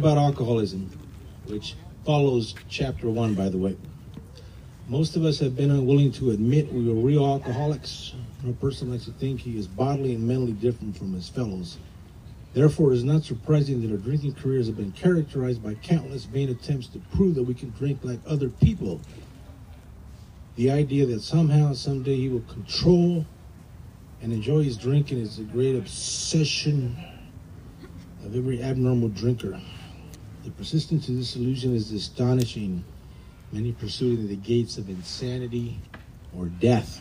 more about alcoholism, which follows chapter 1, by the way. Most of us have been unwilling to admit we were real alcoholics. A person likes to think he is bodily and mentally different from his fellows. Therefore, it is not surprising that our drinking careers have been characterized by countless vain attempts to prove that we can drink like other people. The idea that somehow, someday, he will control and enjoy his drinking is the great obsession of every abnormal drinker. The persistence of this illusion is astonishing. Many pursuing the gates of insanity or death.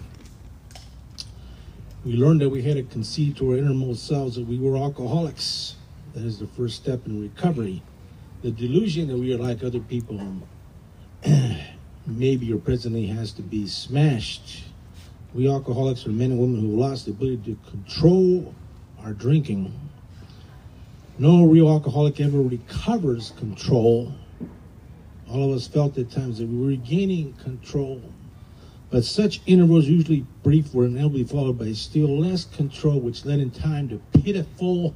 We learned that we had to concede to our innermost selves that we were alcoholics. That is the first step in recovery. The delusion that we are like other people, maybe or presently, has to be smashed. We alcoholics are men and women who lost the ability to control our drinking. No real alcoholic ever recovers control. All of us felt at times that we were regaining control, but such intervals, usually brief, were inevitably followed by still less control, which led in time to pitiful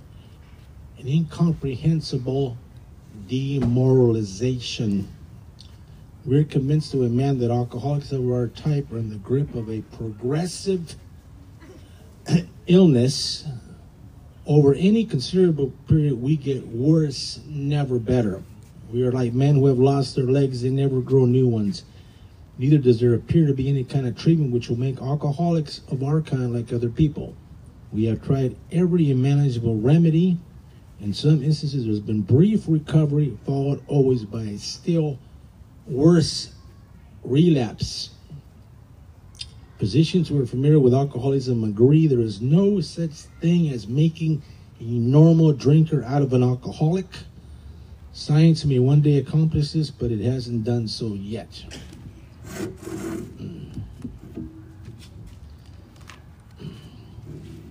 and incomprehensible demoralization. We're convinced to a man that alcoholics of our type are in the grip of a progressive illness. Over any considerable period, we get worse, never better. We are like men who have lost their legs, they never grow new ones. Neither does there appear to be any kind of treatment which will make alcoholics of our kind like other people. We have tried every manageable remedy. In some instances, there's been brief recovery, followed always by a still worse relapse. Physicians who are familiar with alcoholism agree there is no such thing as making a normal drinker out of an alcoholic. Science may one day accomplish this, but it hasn't done so yet.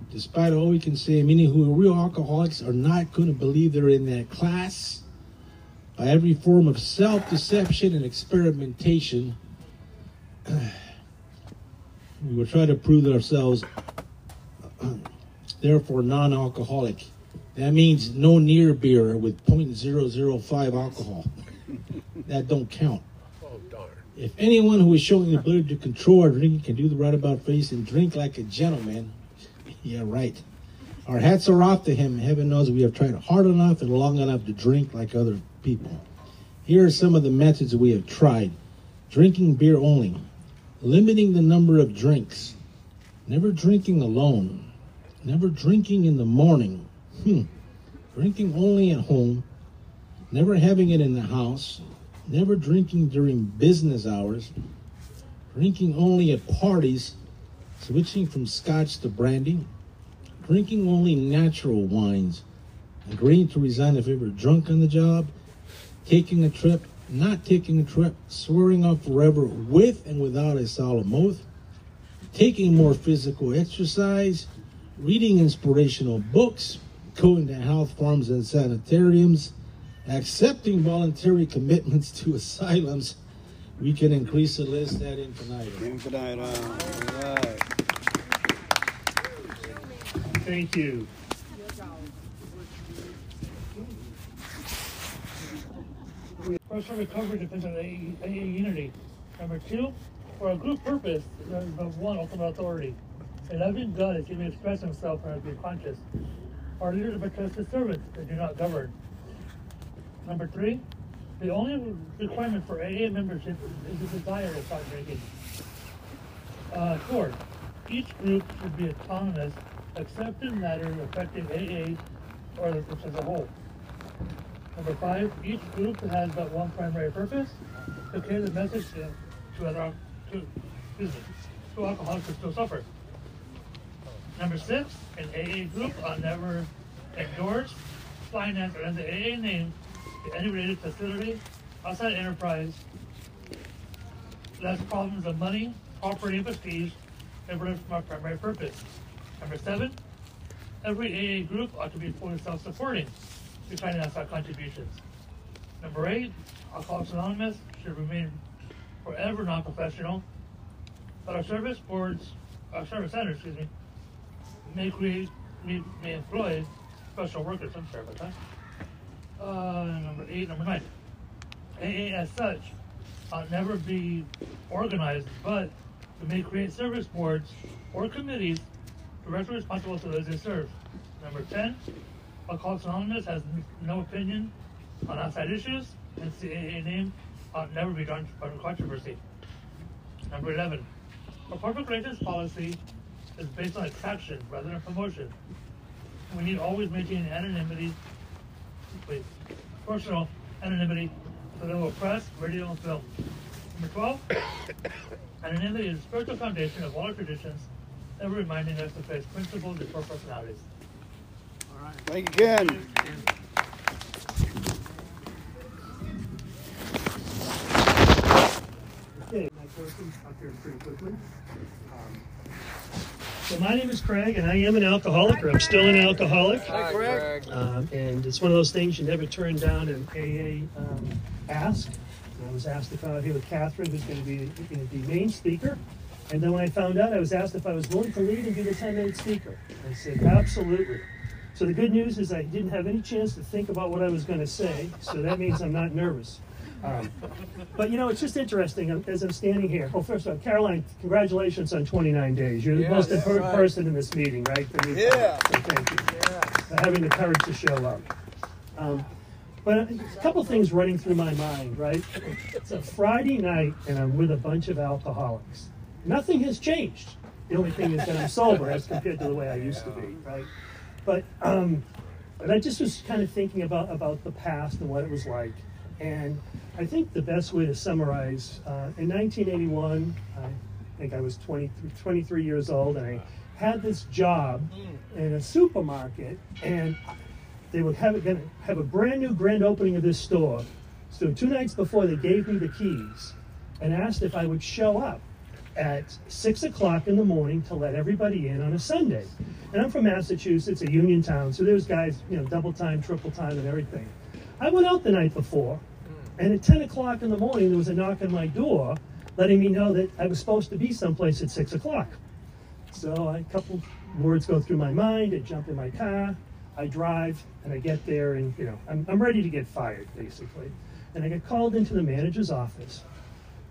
Despite all we can say, many who are real alcoholics are not going to believe they're in that class. By every form of self-deception and experimentation, we will try to prove ourselves, therefore, non-alcoholic. That means no near beer with 0.005 alcohol. That don't count. Oh, darn. If anyone who is showing the ability to control our drinking can do the right about face and drink like a gentleman, yeah, right. Our hats are off to him. Heaven knows we have tried hard enough and long enough to drink like other people. Here are some of the methods we have tried. Drinking beer only. Limiting the number of drinks. Never drinking alone. Never drinking in the morning. Drinking only at home, never having it in the house, never drinking during business hours, drinking only at parties, switching from scotch to brandy, drinking only natural wines, agreeing to resign if ever drunk on the job, taking a trip, not taking a trip, swearing off forever with and without a solemn oath, taking more physical exercise, reading inspirational books, going to health farms and sanitariums, accepting voluntary commitments to asylums. We can increase the list ad infinitum. All right. Thank you. First, recovery depends on the AA unity. Number 2, for a group purpose, number 1, ultimate authority. A loving God is given to express himself and be conscious. Our leaders betrust the servants, they do not govern. Number 3, the only requirement for AA membership is the desire to start drinking. 4, each group should be autonomous, except in matters affecting AA or the group as a whole. Number 5, each group has but one primary purpose, to carry the message to alcoholics who still suffer. Number 6, an AA group will never endorse, finance, or in the AA name to any related facility, outside enterprise, less problems of money, property, and prestige, diverted from our primary purpose. Number 7, every AA group ought to be fully self-supporting to finance our contributions. Number 8, Alcoholics Anonymous should remain forever non-professional, but our service boards, our service centers, may employ special workers. I'm sorry about that. Number 8, number 9. AA as such ought never be organized, but we may create service boards or committees directly responsible to those they serve. Number 10, Alcoholics Anonymous has no opinion on outside issues, hence the AA name ought never be drawn to controversy. Number 11, our corporate greatness policy is based on attraction rather than promotion. We need always maintain anonymity, personal anonymity, for the local press, radio, and film. Number 12, anonymity is the spiritual foundation of all our traditions, ever reminding us to face principles and core personalities. All right. Thank you again. Okay, my person up here pretty quickly. So my name is Craig, and I am an alcoholic, or I'm still an alcoholic. Hi, Craig. And it's one of those things you never turn down an AA ask. And I was asked to come out here with Catherine, who's going to be the main speaker. And then when I found out, I was asked if I was willing to lead and be the 10-minute speaker. I said, absolutely. So the good news is I didn't have any chance to think about what I was going to say, so that means I'm not nervous. But, you know, it's just interesting as I'm standing here. Well, first of all, Caroline, congratulations on 29 days. You're the most important person in this meeting, right? Yeah. So thank you for having the courage to show up. But a couple things running through my mind, right? It's a Friday night, and I'm with a bunch of alcoholics. Nothing has changed. The only thing is that I'm sober as compared to the way I used to be, right? But I just was kind of thinking about the past and what it was like. And I think the best way to summarize, in 1981, I think I was 23 years old, and I had this job in a supermarket, and they were gonna have a brand new grand opening of this store. So 2 nights before, they gave me the keys and asked if I would show up at 6 o'clock in the morning to let everybody in on a Sunday. And I'm from Massachusetts, a union town, so there's guys, you know, double time, triple time, and everything. I went out the night before, and at 10 o'clock in the morning, there was a knock on my door letting me know that I was supposed to be someplace at 6 o'clock. So a couple words go through my mind, I jump in my car, I drive, and I get there, and you know, I'm ready to get fired, basically. And I get called into the manager's office.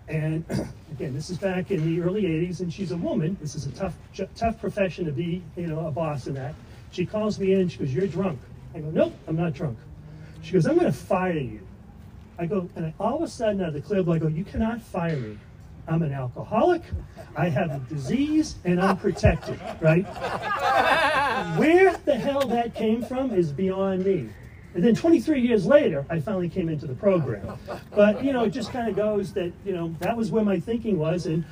And again, this is back in the early 80s, and she's a woman. This is a tough profession to be, you know, a boss in that. She calls me in, and she goes, "You're drunk." I go, "Nope, I'm not drunk." She goes, "I'm going to fire you." I go, and all of a sudden, out of the clear blue, I go, "You cannot fire me. I'm an alcoholic, I have a disease, and I'm protected," right? Where the hell that came from is beyond me. And then 23 years later, I finally came into the program. But, you know, it just kind of goes that, you know, that was where my thinking was. And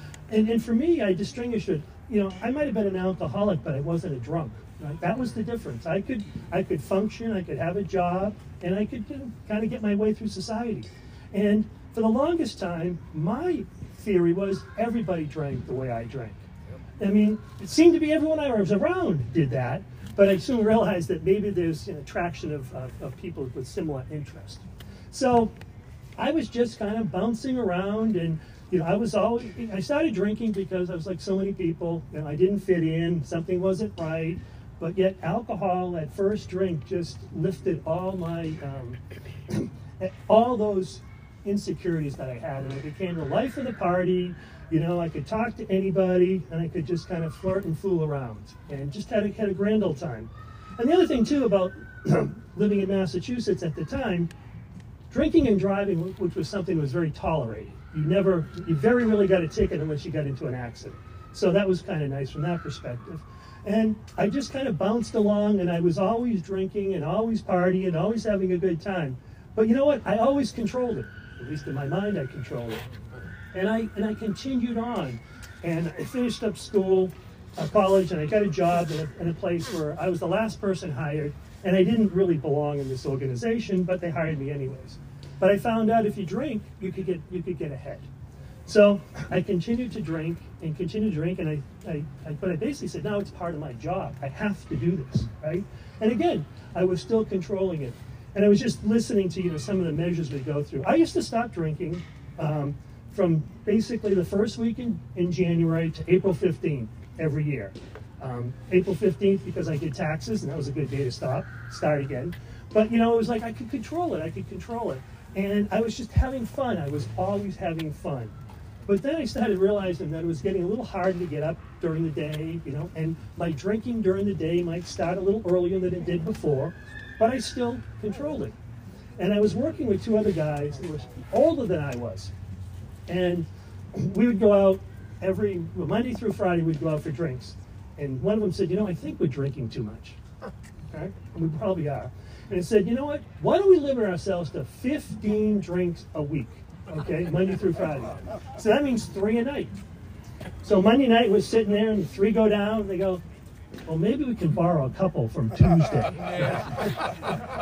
for me, I distinguished it. You know, I might have been an alcoholic, but I wasn't a drunk. Right? That was the difference. I could function, I could have a job, and I could, you know, kind of get my way through society. And for the longest time, my theory was everybody drank the way I drank. I mean, it seemed to be everyone I was around did that, but I soon realized that maybe there's an attraction of people with similar interests. So I was just kind of bouncing around, and you know, I started drinking because I was like so many people, and you know, I didn't fit in, something wasn't right. But yet alcohol, that first drink, just lifted all my, all those insecurities that I had. And I became the life of the party. You know, I could talk to anybody, and I could just kind of flirt and fool around. And just had a grand old time. And the other thing, too, about living in Massachusetts at the time, drinking and driving, which was something that was very tolerated. You very rarely got a ticket unless you got into an accident. So that was kind of nice from that perspective. And I just kind of bounced along, and I was always drinking and always partying and always having a good time. But you know what? I always controlled it. At least in my mind, I controlled it. And I continued on. And I finished up school, college, and I got a job in a place where I was the last person hired. And I didn't really belong in this organization, but they hired me anyways. But I found out if you drink, you could get ahead. So I continued to drink and continue to drink, and but I basically said, now it's part of my job. I have to do this, right? And again, I was still controlling it. And I was just listening to, you know, some of the measures we go through. I used to stop drinking from basically the first week in January to April 15th every year. April 15th because I did taxes, and that was a good day to start again. But, you know, it was like I could control it. And I was just having fun. I was always having fun. But then I started realizing that it was getting a little hard to get up during the day, you know, and my drinking during the day might start a little earlier than it did before, but I still controlled it. And I was working with two other guys that were older than I was. And we would go out Monday through Friday, we'd go out for drinks. And one of them said, you know, I think we're drinking too much. Okay? And we probably are. And he said, you know what? Why don't we limit ourselves to 15 drinks a week? Okay, Monday through Friday. So that means 3 a night. So Monday night we're sitting there and 3 go down and they go, well, maybe we can borrow a couple from Tuesday.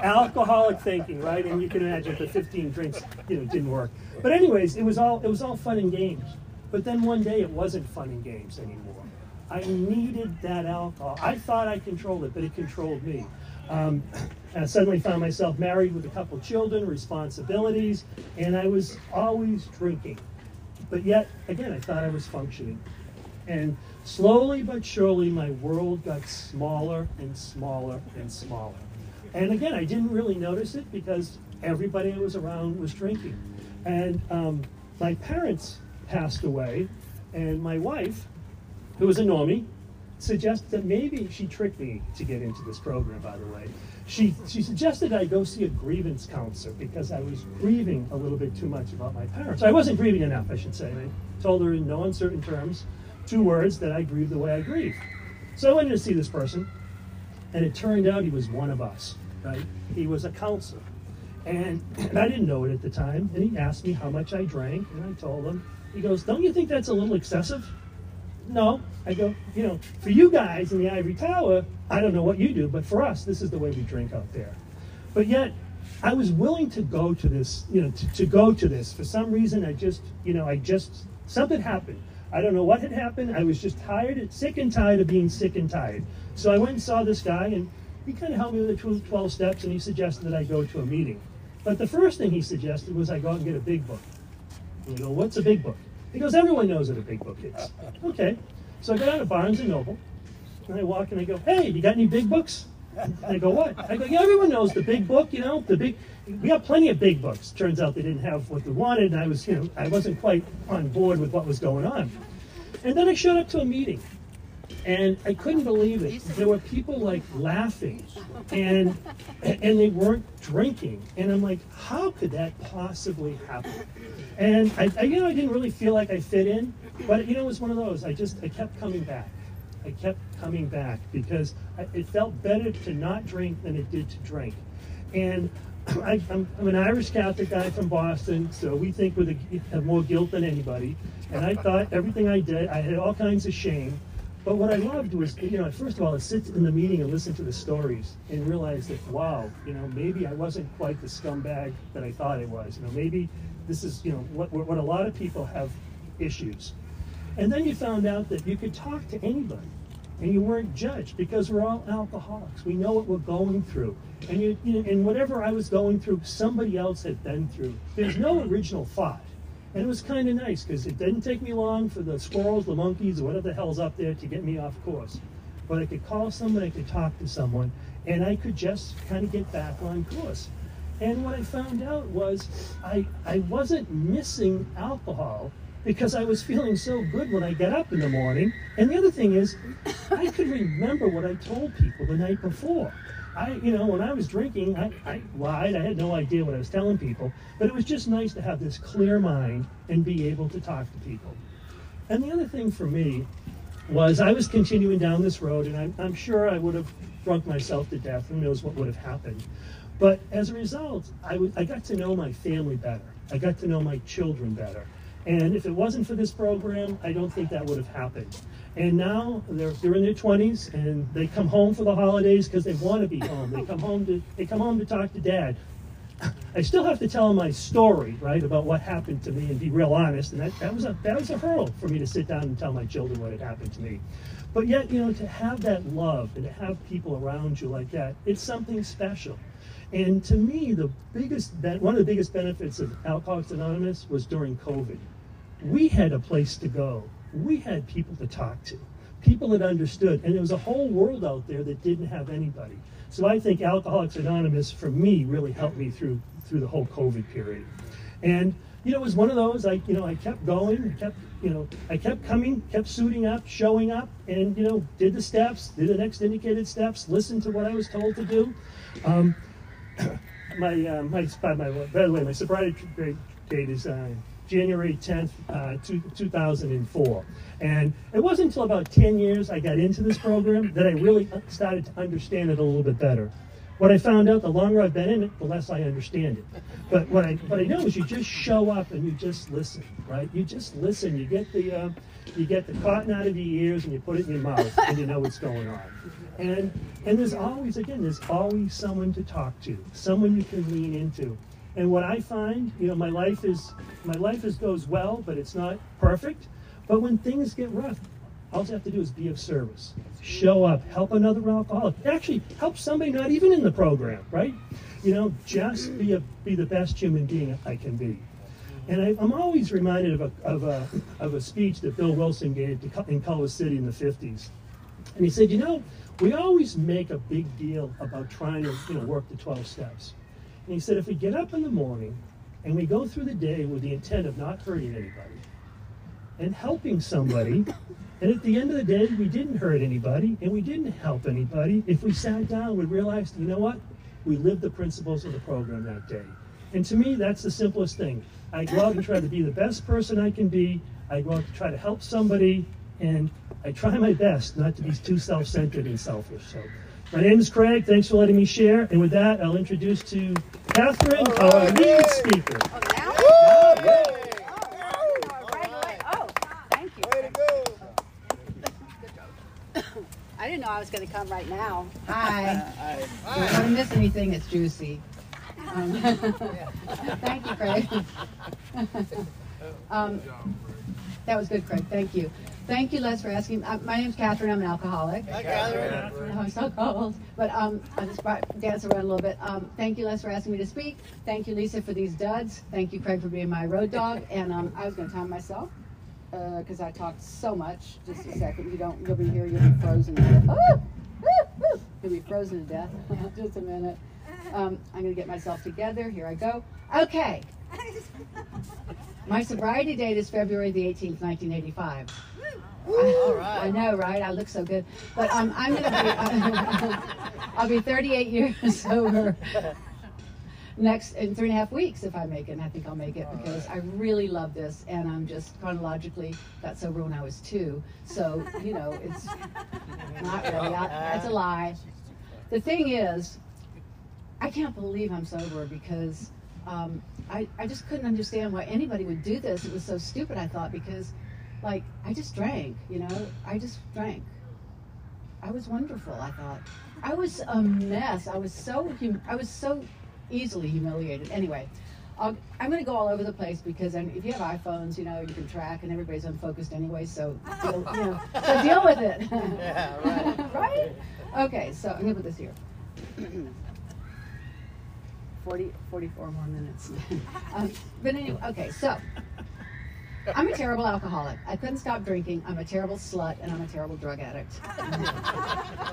Alcoholic thinking, right? And you can imagine the 15 drinks, you know, didn't work. But anyways, it was all fun and games. But then one day it wasn't fun and games anymore. I needed that alcohol. I thought I controlled it, but it controlled me. And I suddenly found myself married with a couple children, responsibilities, and I was always drinking. But yet, again, I thought I was functioning. And slowly but surely, my world got smaller and smaller and smaller. And again, I didn't really notice it because everybody I was around was drinking. And my parents passed away, and my wife, who was a normie, suggested that maybe she tricked me to get into this program, by the way. She suggested I go see a grievance counselor because I was grieving a little bit too much about my parents. I wasn't grieving enough, I should say. And I told her in no uncertain terms, 2 words, that I grieve the way I grieve. So I went to see this person, and it turned out he was one of us, right? He was a counselor. And I didn't know it at the time, and he asked me how much I drank, and I told him. He goes, don't you think that's a little excessive? No. I go, you know, for you guys in the ivory tower, I don't know what you do, but for us, this is the way we drink out there. But yet, I was willing to go to this, you know, to go to this. For some reason, I just, something happened. I don't know what had happened. I was just tired, sick and tired of being sick and tired. So I went and saw this guy, and he kind of helped me with the 12 steps, and he suggested that I go to a meeting. But the first thing he suggested was I go out and get a big book. You know, what's a big book? He goes, everyone knows what a big book is. Okay. So I go down to Barnes & Noble, and I walk and I go, hey, you got any big books? And I go, what? I go, yeah, everyone knows the big book, you know, the big, we got plenty of big books. Turns out they didn't have what they wanted, and I wasn't quite on board with what was going on. And then I showed up to a meeting, and I couldn't believe it. There were people, like, laughing, and they weren't drinking. And I'm like, how could that possibly happen? And, I didn't really feel like I fit in, but, you know, it was one of those. I kept coming back. I kept coming back because it felt better to not drink than it did to drink. And I'm an Irish Catholic guy from Boston, so we think we have more guilt than anybody. And I thought everything I did, I had all kinds of shame. But what I loved was, you know, first of all, to sit in the meeting and listen to the stories and realize that, wow, you know, maybe I wasn't quite the scumbag that I thought I was. You know, maybe this is, you know, what a lot of people have issues. And then you found out that you could talk to anybody and you weren't judged because we're all alcoholics. We know what we're going through. And, and whatever I was going through, somebody else had been through. There's no original thought. And it was kind of nice because it didn't take me long for the squirrels, the monkeys, or whatever the hell's up there to get me off course. But I could call someone, I could talk to someone, and I could just kind of get back on course. And what I found out was I wasn't missing alcohol because I was feeling so good when I got up in the morning. And the other thing is, I could remember what I told people the night before. When I was drinking, I lied. I had no idea what I was telling people. But it was just nice to have this clear mind and be able to talk to people. And the other thing for me was I was continuing down this road, and I'm sure I would have drunk myself to death. Who knows what would have happened. But as a result, I got to know my family better. I got to know my children better. And if it wasn't for this program, I don't think that would have happened. And now they're in their 20s, and they come home for the holidays because they want to be home. They come home to talk to Dad. I still have to tell them my story, right, about what happened to me and be real honest. And that was a hurdle for me to sit down and tell my children what had happened to me. But yet, you know, to have that love and to have people around you like that, it's something special. And to me, one of the biggest benefits of Alcoholics Anonymous was during COVID. We had a place to go. We had people to talk to, people that understood. And there was a whole world out there that didn't have anybody. So I think Alcoholics Anonymous, for me, really helped me through the whole COVID period. And you know, it was one of those, I kept going, I kept coming, kept suiting up, showing up, and did the steps, did the next indicated steps, listened to what I was told to do. By the way, my sobriety date is January 10th, 2004. And it wasn't until about 10 years I got into this program that I really started to understand it a little bit better. What I found out, the longer I've been in it, the less I understand it. But what I know is you just show up and you just listen, right? You just listen. You get the cotton out of your ears and you put it in your mouth and you know what's going on. And there's always, again, there's always someone to talk to, someone you can lean into. And what I find, my life is goes well, but it's not perfect. But when things get rough, all you have to do is be of service, show up, help another alcoholic, actually help somebody not even in the program, right? Just be the best human being I can be. And I'm always reminded of a speech that Bill Wilson gave in Culver City in the 50s. And he said, we always make a big deal about trying to work the 12 steps. And he said, if we get up in the morning and we go through the day with the intent of not hurting anybody and helping somebody, and at the end of the day, we didn't hurt anybody and we didn't help anybody. If we sat down, we realized, what? We lived the principles of the program that day. And to me, that's the simplest thing. I go out and try to be the best person I can be. I go out to try to help somebody, and I try my best not to be too self-centered and selfish. So, my name is Craig. Thanks for letting me share. And with that, I'll introduce to Catherine, our lead speaker. I didn't know I was going to come right now. Hi. I don't want to miss anything that's juicy. Thank you, Craig. That was good, Craig. Thank you. Thank you, Les, for asking. My name's Catherine. I'm an alcoholic. Hi, Catherine. I'm so cold. But I'll just dance around a little bit. Thank you, Les, for asking me to speak. Thank you, Lisa, for these duds. Thank you, Craig, for being my road dog. And I was going to time myself, because I talked so much. Just a second, you'll be here, you'll be frozen to death. Oh! Woo! Woo! You'll be frozen to death. Just a minute. I'm gonna get myself together. Here I go. Okay. My sobriety date is February the 18th, 1985. All right. I know, right? I look so good. But I'm gonna be I'll be 38 years sober. Next, in 3.5 weeks, if I make it, and I think I'll make it, because I really love this, and I'm just chronologically got sober when I was 2, so, it's not really, that's a lie. The thing is, I can't believe I'm sober, because I just couldn't understand why anybody would do this. It was so stupid, I thought, because, I just drank, I just drank. I was wonderful, I thought. I was a mess. I was so easily humiliated. Anyway, I'm going to go all over the place, because if you have iPhones, you can track, and everybody's unfocused anyway, so so deal with it. Yeah, right. Right? Okay, so I'm going to put this here. 44 more minutes. But anyway, okay, so I'm a terrible alcoholic. I couldn't stop drinking. I'm a terrible slut, and I'm a terrible drug addict.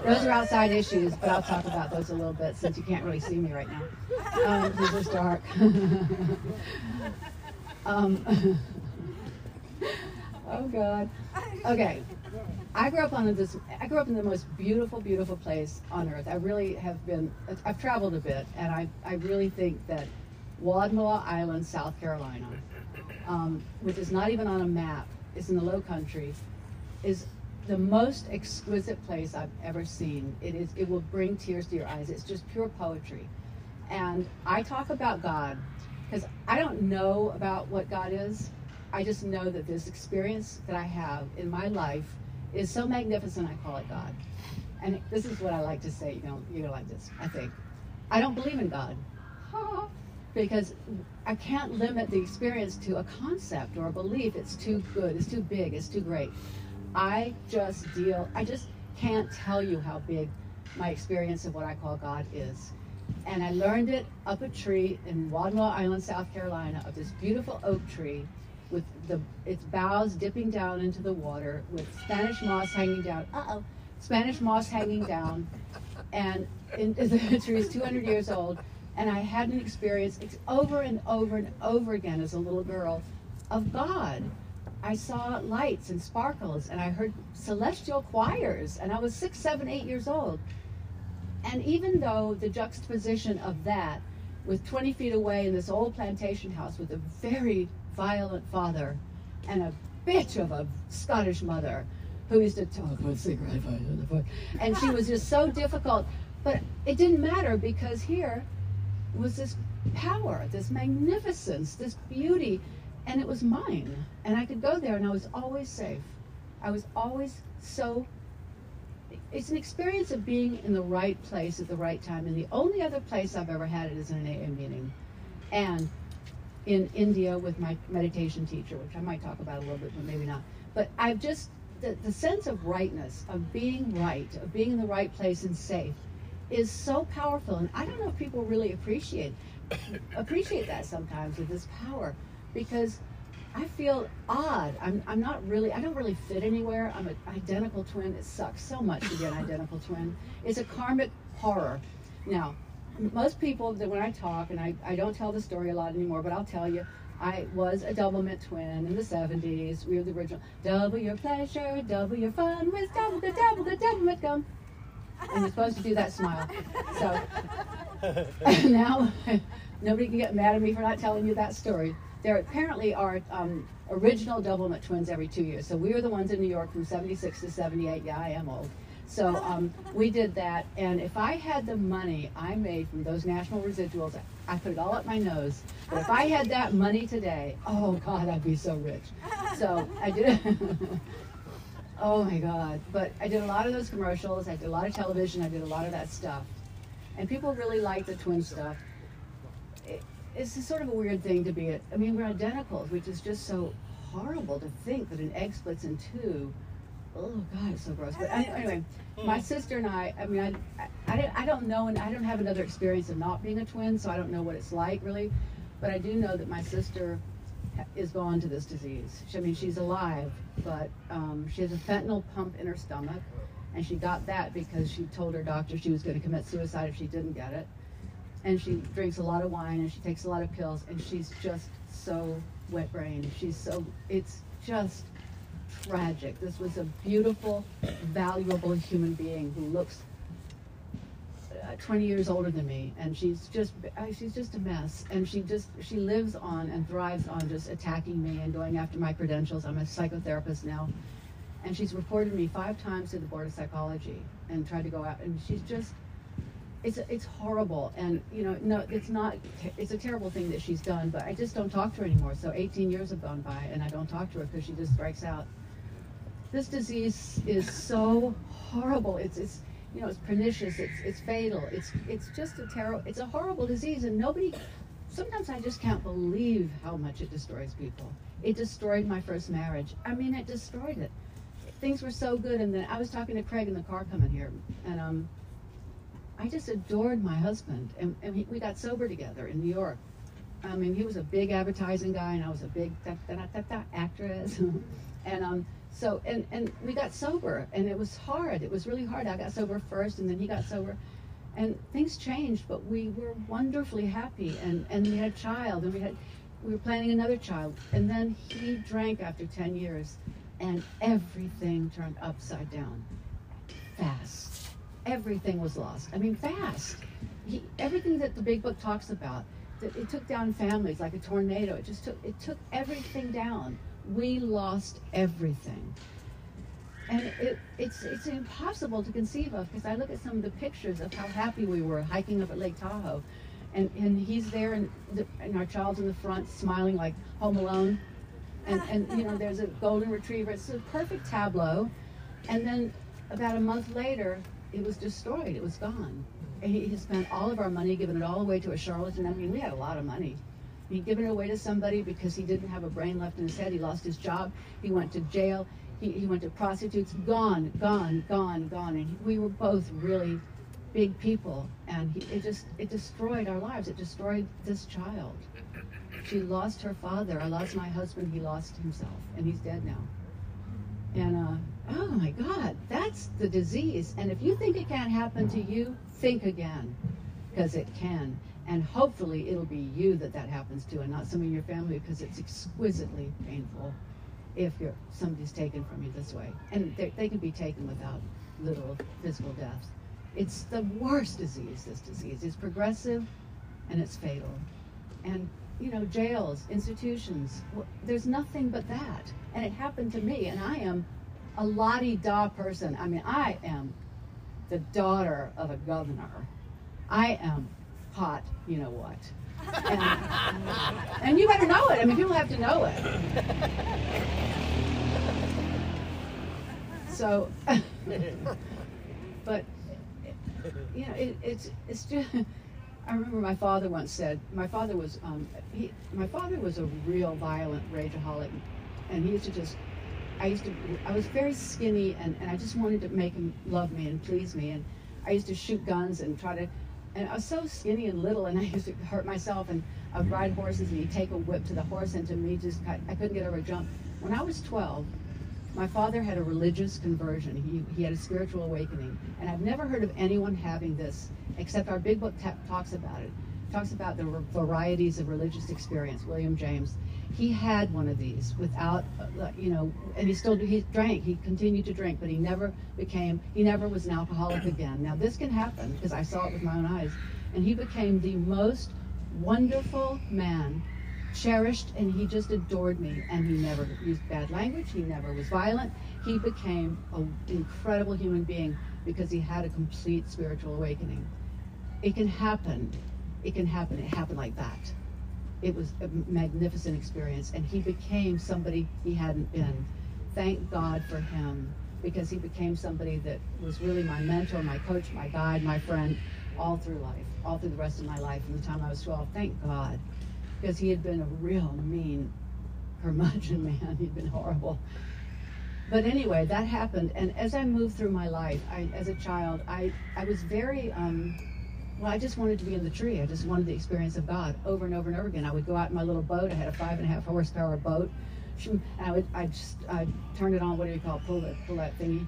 Those are outside issues, but I'll talk about those a little bit, since you can't really see me right now. This is dark. Oh God. Okay. I grew up in the most beautiful, beautiful place on earth. I really have been. I've traveled a bit, and I really think that Wadmalaw Island, South Carolina, which is not even on a map, it's in the Lowcountry, is the most exquisite place I've ever seen. It will bring tears to your eyes. It's just pure poetry. And I talk about God, because I don't know about what God is. I just know that this experience that I have in my life is so magnificent, I call it God. And this is what I like to say, you don't like this, I think. I don't believe in God. Because I can't limit the experience to a concept or a belief. It's too good, it's too big, it's too great. I just can't tell you how big my experience of what I call God is. And I learned it up a tree in Wadmalaw Island, South Carolina, of this beautiful oak tree with its boughs dipping down into the water, with Spanish moss hanging down. and the tree is 200 years old, and I had an experience over and over and over again as a little girl of God. I saw lights and sparkles, and I heard celestial choirs, and I was 6, 7, 8 years old. And even though the juxtaposition of that with 20 feet away in this old plantation house with a very violent father and a bitch of a Scottish mother who used to talk about cigarette fires, and she was just so difficult, but it didn't matter because here was this power, this magnificence, this beauty, and it was mine. And I could go there and I was always safe. I was always so, it's an experience of being in the right place at the right time. And the only other place I've ever had it is in an AA meeting. And in India with my meditation teacher, which I might talk about a little bit, but maybe not. But I've just, the sense of rightness, of being right, of being in the right place and safe is so powerful. And I don't know if people really appreciate that sometimes with this power, because I feel odd. I'm not really, I don't really fit anywhere. I'm an identical twin. It sucks so much to be an identical twin. It's a karmic horror. Now, most people, that when I talk, and I don't tell the story a lot anymore, but I'll tell you, I was a Doublemint twin in the 70s. We were the original. Double your pleasure, double your fun with double the Doublemint gum. And you're supposed to do that smile. So now nobody can get mad at me for not telling you that story. There apparently are original Doublemint twins every 2 years. So we were the ones in New York from 76 to 78. Yeah, I am old. So we did that. And if I had the money I made from those national residuals, I put it all up my nose. But if I had that money today, oh God, I'd be so rich. So I did. Oh my God. But I did a lot of those commercials. I did a lot of television. I did a lot of that stuff. And people really liked the twin stuff. It's just sort of a weird thing to be at. I mean, we're identical, which is just so horrible to think that an egg splits in two. Oh God, it's so gross. But anyway, my sister and I mean, I don't know, and I don't have another experience of not being a twin, so I don't know what it's like really. But I do know that my sister is gone to this disease. I mean, she's alive, but she has a fentanyl pump in her stomach, and she got that because she told her doctor she was going to commit suicide if she didn't get it. And she drinks a lot of wine, and she takes a lot of pills, and she's just so wet-brained. She's so, it's just tragic. This was a beautiful, valuable human being who looks 20 years older than me, and she's just a mess. And she lives on and thrives on just attacking me and going after my credentials. I'm a psychotherapist now, and she's reported me 5 times to the Board of Psychology and tried to go out, and she's just, it's horrible. And you know, no, it's not, it's a terrible thing that she's done, but I just don't talk to her anymore. So 18 years have gone by and I don't talk to her because she just strikes out. This disease is so horrible. It's you know, it's pernicious, it's fatal, it's just a terrible, it's a horrible disease. And nobody, sometimes I just can't believe how much it destroys people. It destroyed my first marriage. I mean, it destroyed it. Things were so good. And then I was talking to Craig in the car coming here, and I just adored my husband, and we got sober together in New York. I mean, he was a big advertising guy, and I was a big actress, and we got sober, and it was hard. It was really hard. I got sober first, and then he got sober, and things changed. But we were wonderfully happy, and we had a child, and we were planning another child, and then he drank after 10 years, and everything turned upside down, fast. Everything was lost. I mean, fast. Everything that the Big Book talks about, that it took down families like a tornado. It just took everything down. We lost everything. And it's impossible to conceive of, because I look at some of the pictures of how happy we were hiking up at Lake Tahoe, and he's there, and our child's in the front smiling like Home Alone, and you know, there's a golden retriever. It's a perfect tableau. And then about a month later, it was destroyed. It was gone. He spent all of our money, giving it all away to a charlatan. I mean, we had a lot of money. He'd given it away to somebody because he didn't have a brain left in his head. He lost his job. He went to jail. He went to prostitutes. Gone, gone, gone, gone. And we were both really big people, and it destroyed our lives. It destroyed this child. She lost her father. I lost my husband. He lost himself, and he's dead now. And oh my God, that's the disease. And if you think it can't happen to you, think again, because it can. And hopefully it'll be you that that happens to and not some of your family, because it's exquisitely painful if you're, somebody's taken from you this way. And they can be taken without little physical deaths. It's the worst disease, this disease. It's progressive and it's fatal. And you know, jails, institutions, there's nothing but that. And it happened to me, and I am a la-di-da person. I mean, I am the daughter of a governor. I am hot, you know what. And you better know it. I mean, people have to know it. So, but, you know, it's just, I remember my father once said, my father was a real violent rageaholic, and he used to just, I was very skinny, and I just wanted to make him love me and please me, and I used to shoot guns and try to, and I was so skinny and little, and I used to hurt myself, and I'd ride horses, and he'd take a whip to the horse, and to me, just, I couldn't get over a jump. When I was 12, my father had a religious conversion. He had a spiritual awakening. And I've never heard of anyone having this, except our big book talks about it. It talks about the varieties of religious experience. William James, he had one of these without, you know, and he drank, he continued to drink, but he never was an alcoholic again. Now this can happen, because I saw it with my own eyes. And he became the most wonderful man, cherished, and he just adored me, and he never used bad language, he never was violent. He became an incredible human being because he had a complete spiritual awakening. It can happen, it can happen, it happened like that. It was a magnificent experience, and he became somebody he hadn't been. Thank God for him, because he became somebody that was really my mentor, my coach, my guide, my friend, all through life, all through the rest of my life from the time I was 12, thank God. Because he had been a real mean curmudgeon man, he'd been horrible. But anyway, that happened, and as I moved through my life, as a child, I was very, well, I just wanted to be in the tree. I just wanted the experience of God over and over and over again. I would go out in my little boat. I had a 5.5 horsepower boat. And I'd turn it on, what do you call it, pull that thingy,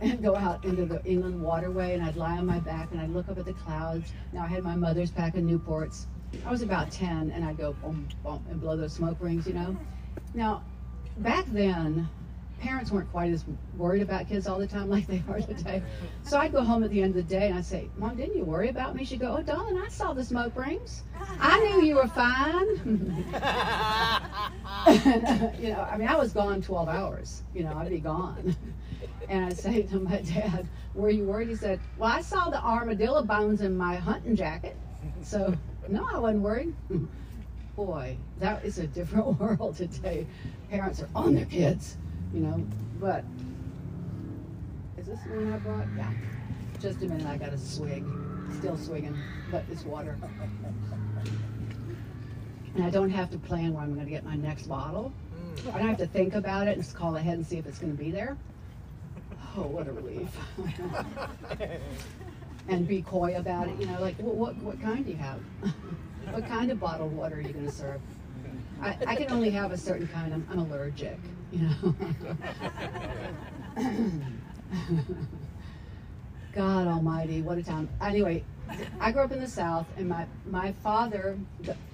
and go out into the inland waterway, and I'd lie on my back, and I'd look up at the clouds. Now I had my mother's pack of Newports. I was about 10, and I'd go boom, boom, and blow those smoke rings, you know? Now, back then, parents weren't quite as worried about kids all the time like they are today. So I'd go home at the end of the day, and I'd say, Mom, didn't you worry about me? She'd go, oh, darling, I saw the smoke rings. I knew you were fine. You know, I mean, I was gone 12 hours. You know, I'd be gone. And I'd say to my dad, were you worried? He said, well, I saw the armadillo bones in my hunting jacket. So... no, I wasn't worried. Boy, that is a different world today. Parents are on their kids, you know. But is this the one I brought? Yeah. Just a minute, I got a swig. Still swigging, but it's water. And I don't have to plan where I'm going to get my next bottle. I don't have to think about it and just call ahead and see if it's going to be there. Oh, what a relief. And be coy about it, you know, like, what kind do you have? What kind of bottled water are you going to serve? I can only have a certain kind. I'm allergic, you know. God almighty, what a time. Anyway, I grew up in the South, and my father,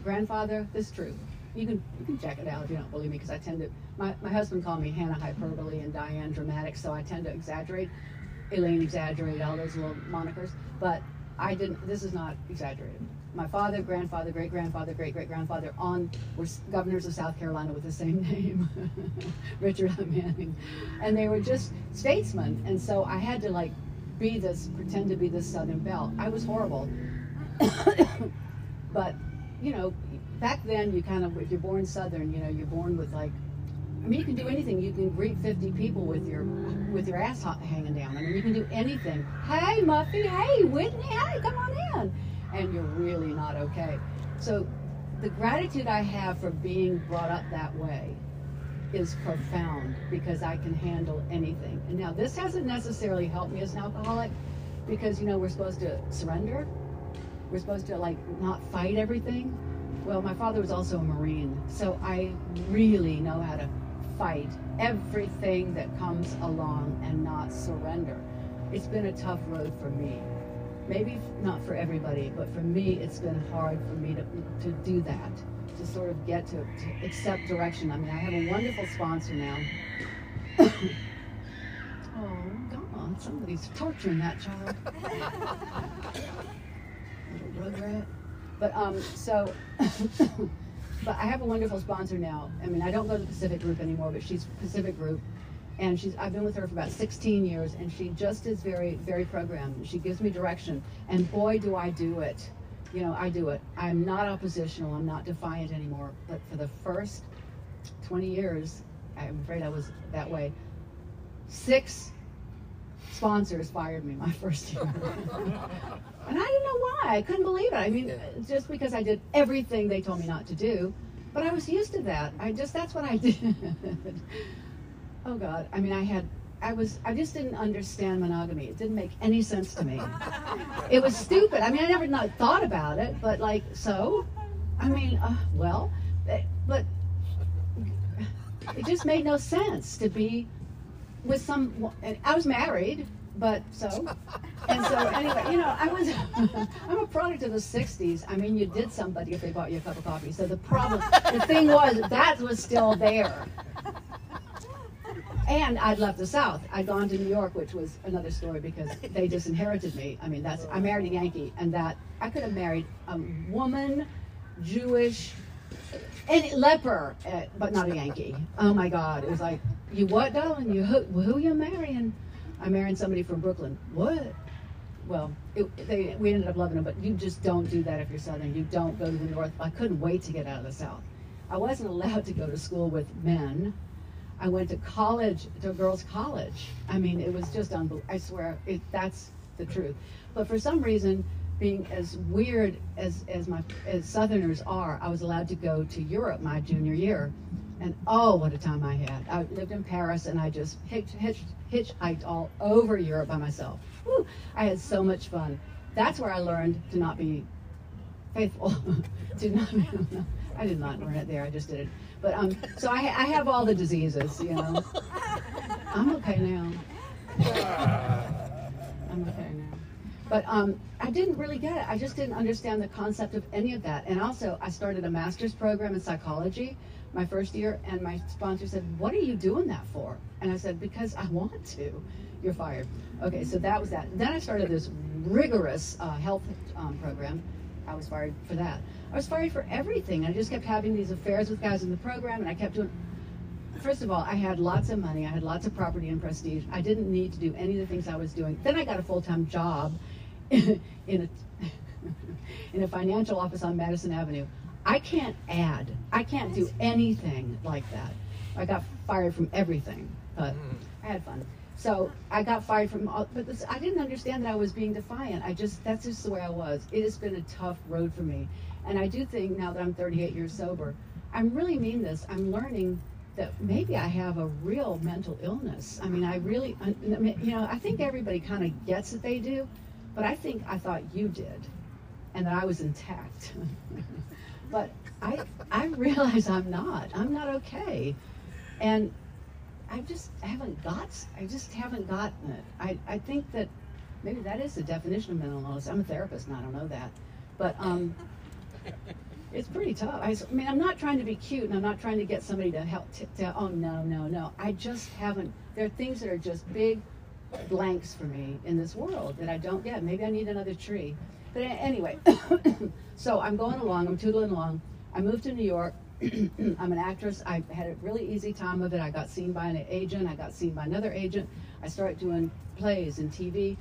grandfather, this is true. You can check it out if you don't believe me, because I tend to, my husband called me Hannah Hyperbole and Diane Dramatic, so I tend to exaggerate. Elaine exaggerated, all those little monikers, but I didn't, this is not exaggerated. My father, grandfather, great-grandfather, great-great-grandfather were governors of South Carolina with the same name, Richard L. Manning. And they were just statesmen, and so I had to like be this, pretend to be this Southern belle. I was horrible. But, you know, back then you kind of, if you're born Southern, you know, you're born with like, I mean, you can do anything. You can greet 50 people with your ass hanging down. I mean, you can do anything. Hey, Muffy. Hey, Whitney. Hey, come on in. And you're really not okay. So the gratitude I have for being brought up that way is profound, because I can handle anything. And now this hasn't necessarily helped me as an alcoholic, because, you know, we're supposed to surrender. We're supposed to, like, not fight everything. Well, my father was also a Marine, so I really know how to fight everything that comes along and not surrender. It's been a tough road for me. Maybe not for everybody, but for me, it's been hard for me to do that, to sort of get to accept direction. I mean, I have a wonderful sponsor now. Oh, come on, somebody's torturing that child. Little rugrat. But but I have a wonderful sponsor now. I mean, I don't go to the Pacific Group anymore, but she's Pacific Group. And I've been with her for about 16 years, and she just is very, very programmed. She gives me direction, and boy, do I do it. You know, I do it. I'm not oppositional. I'm not defiant anymore. But for the first 20 years, I'm afraid I was that way. 6 sponsors fired me my first year. And I didn't know why. I couldn't believe it. I mean, just because I did everything they told me not to do, but I was used to that. That's what I did. Oh God, I mean, I just didn't understand monogamy. It didn't make any sense to me. It was stupid. I mean, I never not thought about it, but like, so? I mean, well, but it just made no sense to be with and I was married, but so? And so anyway, you know, I'm a product of the 60s. I mean, you did somebody if they bought you a cup of coffee. So the thing was, that was still there. And I'd left the South. I'd gone to New York, which was another story because they disinherited me. I mean, I married a Yankee, and I could have married a woman, Jewish, and leper, but not a Yankee. Oh my God, it was like, you what, darling? You who you marrying? I married somebody from Brooklyn. What? Well, we ended up loving them, but you just don't do that if you're Southern. You don't go to the North. I couldn't wait to get out of the South. I wasn't allowed to go to school with men. I went to college, to a girls' college. I mean, it was just unbelievable. I swear, that's the truth. But for some reason, being as weird as Southerners are, I was allowed to go to Europe my junior year. And oh, what a time I had. I lived in Paris, and I just hitchhiked all over Europe by myself. Woo, I had so much fun. That's where I learned to not be faithful. I did not learn it there, I just did it. But so I have all the diseases, you know. I'm okay now. I'm okay now. But I didn't really get it. I just didn't understand the concept of any of that. And also, I started a master's program in psychology my first year, and my sponsor said, "What are you doing that for?" And I said, "Because I want to." You're fired. Okay, so that was that. Then I started this rigorous health program. I was fired for that. I was fired for everything. I just kept having these affairs with guys in the program, and I kept doing... First of all, I had lots of money. I had lots of property and prestige. I didn't need to do any of the things I was doing. Then I got a full-time job in a financial office on Madison Avenue. I can't add. I can't do anything like that. I got fired from everything, but I had fun. So I got fired from all, but I didn't understand that I was being defiant. That's just the way I was. It has been a tough road for me. And I do think now that I'm 38 years sober, I really mean this, I'm learning that maybe I have a real mental illness. I mean, you know, I think everybody kind of gets that they do, but I thought you did, and that I was intact. But I realize I'm not okay. And I just haven't gotten it. I think that maybe that is the definition of mental illness. I'm a therapist and I don't know that. But it's pretty tough. I mean, I'm not trying to be cute and I'm not trying to get somebody to help, oh no. I just haven't, there are things that are just big blanks for me in this world that I don't get. Maybe I need another tree. But anyway, so I'm going along, I'm tootling along. I moved to New York. I'm an actress. I had a really easy time of it. I got seen by an agent. I got seen by another agent. I started doing plays and TV,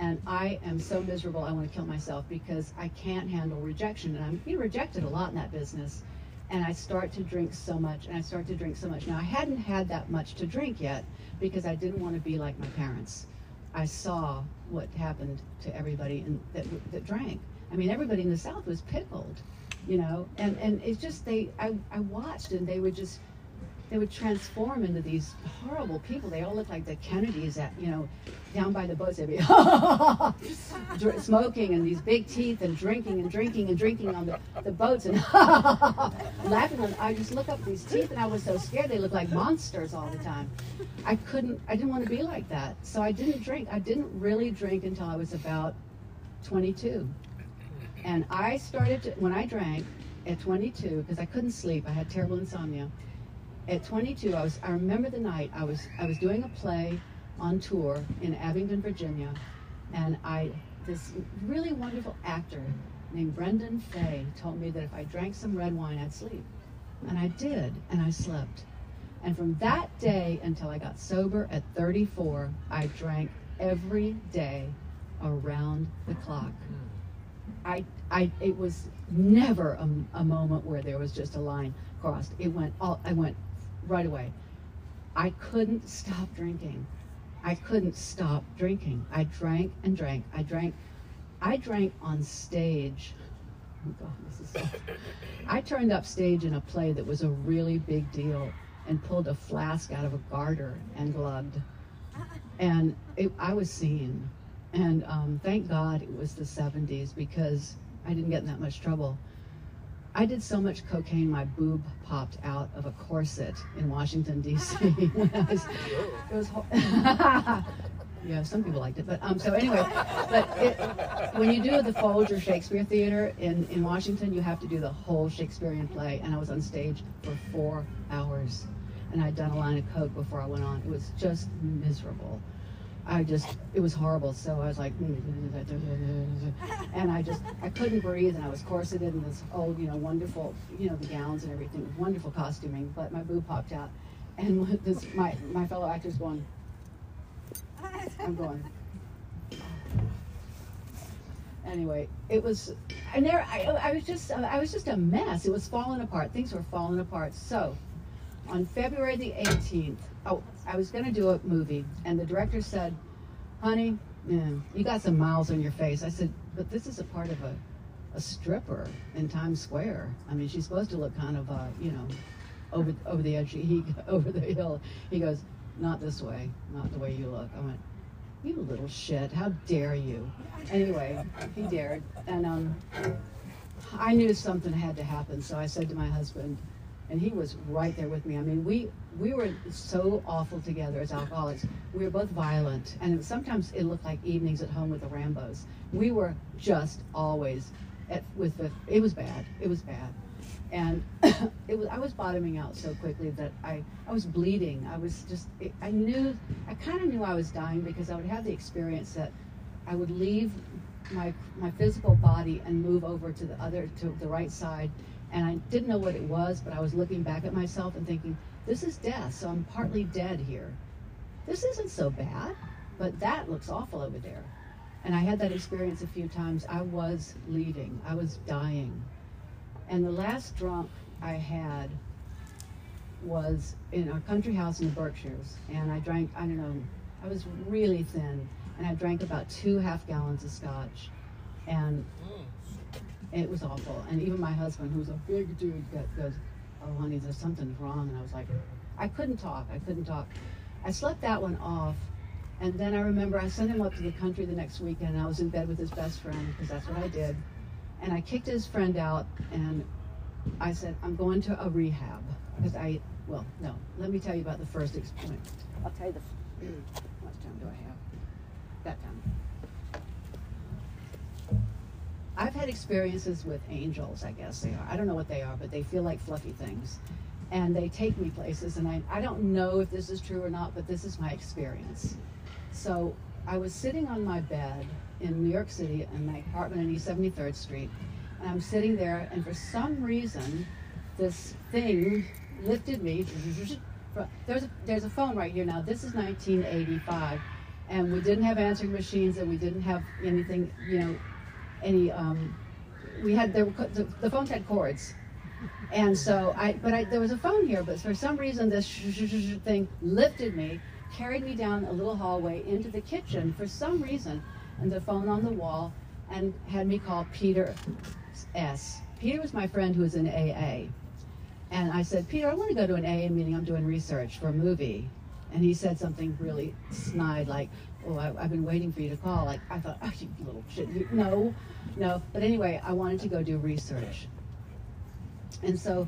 and I am so miserable I want to kill myself because I can't handle rejection, and I'm being rejected a lot in that business. And I start to drink so much, Now, I hadn't had that much to drink yet because I didn't want to be like my parents. I saw what happened to everybody that drank. I mean, everybody in the South was pickled. You know, and it's just I watched, and they would just they would transform into these horrible people. They all looked like the Kennedys at, you know, down by the boats, they'd be smoking and these big teeth and drinking on the boats and laughing. And I just look up these teeth and I was so scared. They looked like monsters all the time. I didn't want to be like that. So I didn't drink. I didn't really drink until I was about 22. And I started to, when I drank at 22, because I couldn't sleep, I had terrible insomnia. At 22, I remember the night, I was doing a play on tour in Abingdon, Virginia, and this really wonderful actor named Brendan Fay told me that if I drank some red wine, I'd sleep. And I did, and I slept. And from that day until I got sober at 34, I drank every day around the clock. It was never a moment where there was just a line crossed. I went right away. I couldn't stop drinking. I drank and drank. I drank on stage. Oh God, this is so. I turned up stage in a play that was a really big deal and pulled a flask out of a garter and glugged. And I was seen. And thank God it was the 70s, because I didn't get in that much trouble. I did so much cocaine, my boob popped out of a corset in Washington, D.C. Yeah, some people liked it, but so anyway. But when you do the Folger Shakespeare Theater in Washington, you have to do the whole Shakespearean play, and I was on stage for 4 hours, and I'd done a line of coke before I went on. It was just miserable. It was horrible. So I was like, and I couldn't breathe, and I was corseted in this old, wonderful, the gowns and everything, wonderful costuming, but my boob popped out. And my fellow actor's going, I'm going. Anyway, it was, and there, I was just a mess. It was falling apart. Things were falling apart. So on February the 18th, I was going to do a movie, and the director said, honey, you got some miles on your face. I said, but this is a part of a stripper in Times Square. I mean, she's supposed to look kind of, over the edge, over the hill. He goes, not this way, not the way you look. I went, you little shit, how dare you? Anyway, he dared, and I knew something had to happen, so I said to my husband, and he was right there with me. I mean, we were so awful together as alcoholics. We were both violent, and sometimes it looked like evenings at home with the Rambos. We were just always it was bad. It was bad, and I was bottoming out so quickly that I was bleeding. I was just I kind of knew I was dying, because I would have the experience that I would leave my physical body and move over to the right side. And I didn't know what it was, but I was looking back at myself and thinking, this is death, so I'm partly dead here. This isn't so bad, but that looks awful over there. And I had that experience a few times. I was leaving, I was dying. And the last drunk I had was in our country house in the Berkshires. And I drank, I don't know, I was really thin, and I drank about 2 half gallons of scotch. And it was awful, and even my husband, who was a big dude, goes, oh honey, there's something wrong, and I was like, I couldn't talk. I slept that one off, and then I remember I sent him up to the country the next weekend, and I was in bed with his best friend, because that's what I did, and I kicked his friend out, and I said, I'm going to a rehab, because let me tell you about the first experience. I'll tell you how much time do I have? That time. I've had experiences with angels, I guess they are. I don't know what they are, but they feel like fluffy things. And they take me places, and I don't know if this is true or not, but this is my experience. So I was sitting on my bed in New York City in my apartment in E 73rd Street, and I'm sitting there, and for some reason, this thing lifted me. There's a phone right here now. This is 1985, and we didn't have answering machines, and we didn't have anything, the phones had cords, and so there was a phone here, but for some reason this thing lifted me, carried me down a little hallway into the kitchen for some reason, and the phone on the wall, and had me call Peter S. Peter was my friend who was in AA, And I said, Peter, I want to go to an AA meeting. I'm doing research for a movie. And he said something really snide, like, oh, I've been waiting for you to call. Like, I thought, oh, you little shit. No. But anyway, I wanted to go do research. And so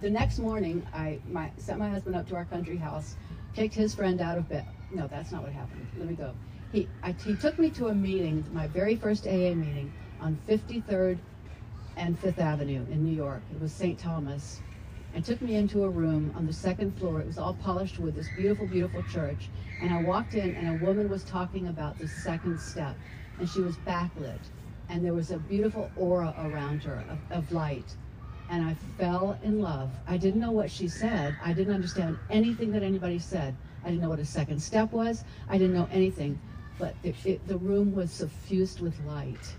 the next morning, I sent my husband up to our country house, kicked his friend out of bed. No, that's not what happened. Let me go. He took me to a meeting, my very first AA meeting, on 53rd and 5th Avenue in New York. It was St. Thomas. And took me into a room on the second floor. It was all polished wood, this beautiful, beautiful church. And I walked in, and a woman was talking about the second step. And she was backlit. And there was a beautiful aura around her of light. And I fell in love. I didn't know what she said. I didn't understand anything that anybody said. I didn't know what a second step was. I didn't know anything. But the room was suffused with light.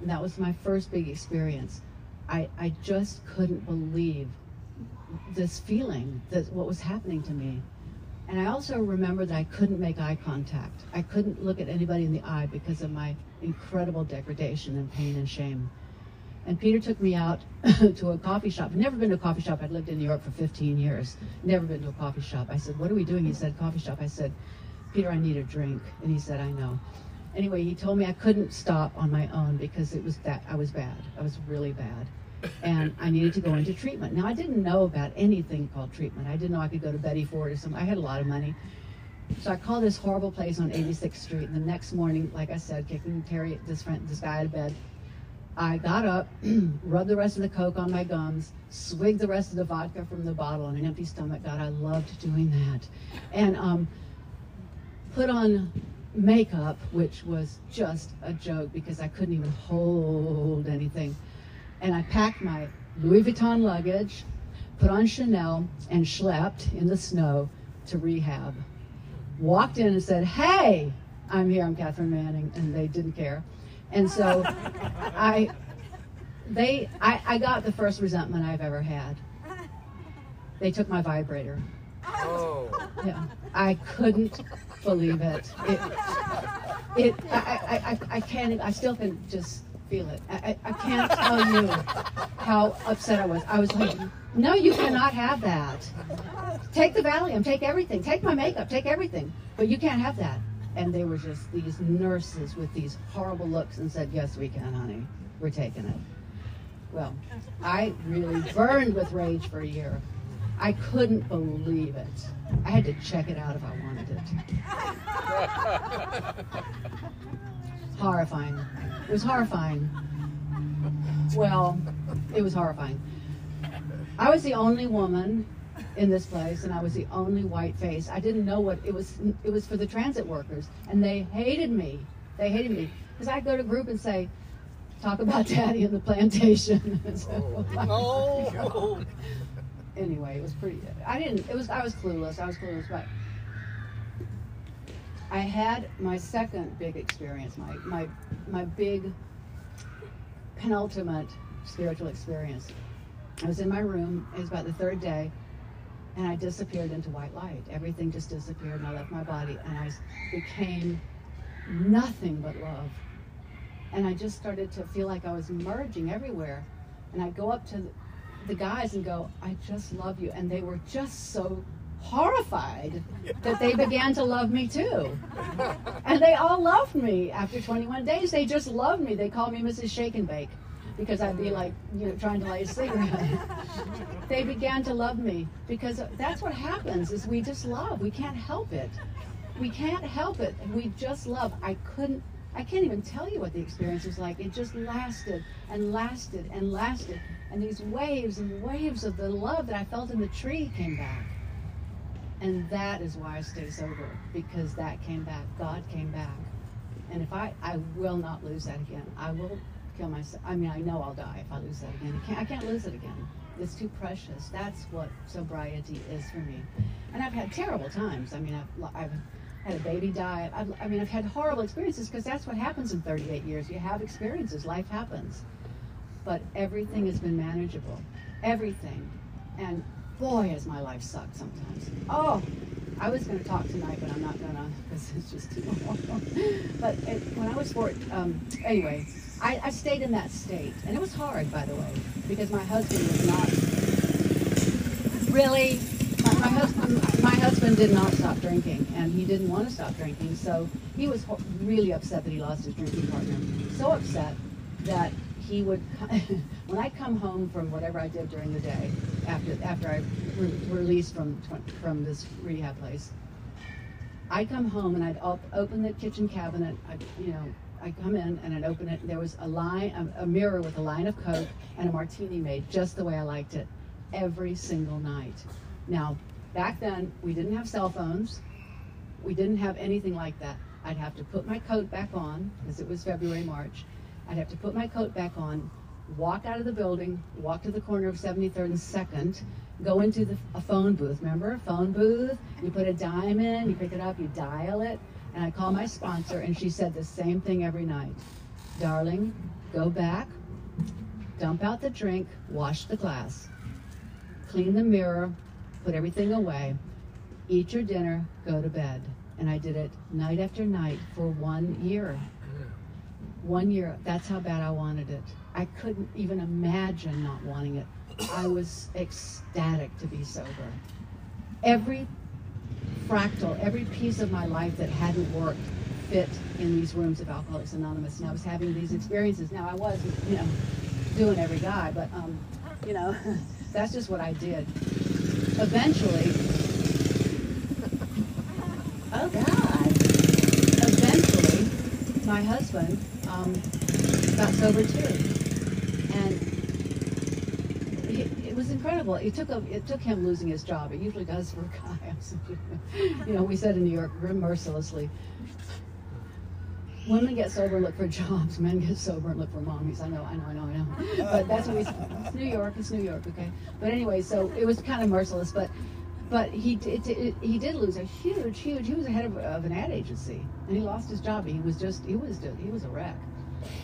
And that was my first big experience. I just couldn't believe this feeling, that what was happening to me. And I also remember that I couldn't make eye contact. I couldn't look at anybody in the eye because of my incredible degradation and pain and shame. And Peter took me out to a coffee shop. I'd never been to a coffee shop. I'd lived in New York for 15 years. Never been to a coffee shop. I said, what are we doing? He said, coffee shop. I said, Peter, I need a drink. And he said, I know. Anyway, he told me I couldn't stop on my own because it was that I was bad. I was really bad. And I needed to go into treatment. Now, I didn't know about anything called treatment. I didn't know I could go to Betty Ford or something. I had a lot of money. So I called this horrible place on 86th Street. And the next morning, like I said, kicking Terry, this guy, out of bed, I got up, rubbed the rest of the Coke on my gums, swigged the rest of the vodka from the bottle on an empty stomach. God, I loved doing that. And put on makeup, which was just a joke because I couldn't even hold anything. And I packed my Louis Vuitton luggage, put on Chanel, and schlepped in the snow to rehab. Walked in and said, hey, I'm here, I'm Catherine Manning, and they didn't care. And so I got the first resentment I've ever had. They took my vibrator. Oh. Yeah, I couldn't believe it. I still can just feel it. I can't tell you how upset I was. I was like, no, you cannot have that. Take the Valium, take everything, take my makeup, take everything, but you can't have that. And they were just these nurses with these horrible looks and said, yes, we can, honey. We're taking it. Well, I really burned with rage for a year. I couldn't believe it. I had to check it out if I wanted it. Horrifying. It was horrifying. Well, it was horrifying. I was the only woman in this place, and I was the only white face. I didn't know what it was. It was for the transit workers, and they hated me. They hated me because I'd go to a group and say, "Talk about Daddy and the plantation." So, oh. Anyway, it was pretty. I didn't. It was. I was clueless. I was clueless. But I had my second big experience. My big penultimate spiritual experience. I was in my room. It was about the third day. And I disappeared into white light. Everything just disappeared, and I left my body, and I became nothing but love. And I just started to feel like I was merging everywhere. And I go up to the guys and go, I just love you. And they were just so horrified that they began to love me too. And they all loved me. After 21 days, they just loved me. They called me Mrs. Shake and Bake because I'd be like, you know, trying to light a cigarette. They began to love me because that's what happens is we just love. We can't help it. We can't help it. We just love. I can't even tell you what the experience was like. It just lasted and lasted and lasted. And these waves and waves of the love that I felt in the tree came back. And that is why I stay sober, because that came back. God came back. And if I will not lose that again. I will kill myself. I mean, I know I'll die if I lose that again. I can't lose it again. It's too precious. That's what sobriety is for me. And I've had terrible times. I mean, I've had a baby die. I've had horrible experiences because that's what happens in 38 years. You have experiences. Life happens. But everything has been manageable. Everything. And boy, has my life sucked sometimes. Oh, I was going to talk tonight, but I'm not going to because it's just too long. But when I was 14, anyway, I stayed in that state. And it was hard, by the way, because my husband was not really, my husband did not stop drinking, and he didn't want to stop drinking, so he was really upset that he lost his drinking partner. So upset that he would, when I come home from whatever I did during the day, after I released from this rehab place, I'd come home and I'd open the kitchen cabinet, I'd come in and I'd open it, and there was a mirror with a line of Coke and a martini made just the way I liked it, every single night. Now, back then, we didn't have cell phones. We didn't have anything like that. I'd have to put my coat back on, because it was February, March. I'd have to put my coat back on, walk out of the building, walk to the corner of 73rd and 2nd, go into a phone booth, remember? A phone booth, you put a dime in, you pick it up, you dial it, and I call my sponsor, and she said the same thing every night. Darling, go back, dump out the drink, wash the glass, clean the mirror, put everything away, eat your dinner, go to bed. And I did it night after night for 1 year. 1 year, that's how bad I wanted it. I couldn't even imagine not wanting it. I was ecstatic to be sober. Every fractal, every piece of my life that hadn't worked fit in these rooms of Alcoholics Anonymous, and I was having these experiences. Now, I was, doing every guy, but, that's just what I did. Eventually, oh God, eventually, my husband got sober too, and it was incredible. It took him losing his job. It usually does for a guy. We said in New York, grim mercilessly, women get sober and look for jobs. Men get sober and look for mommies. I know. But that's what we said. It's New York. It's New York. Okay. But anyway, so it was kind of merciless. But he did lose a huge. He was the head of an ad agency, and he lost his job. He was a wreck.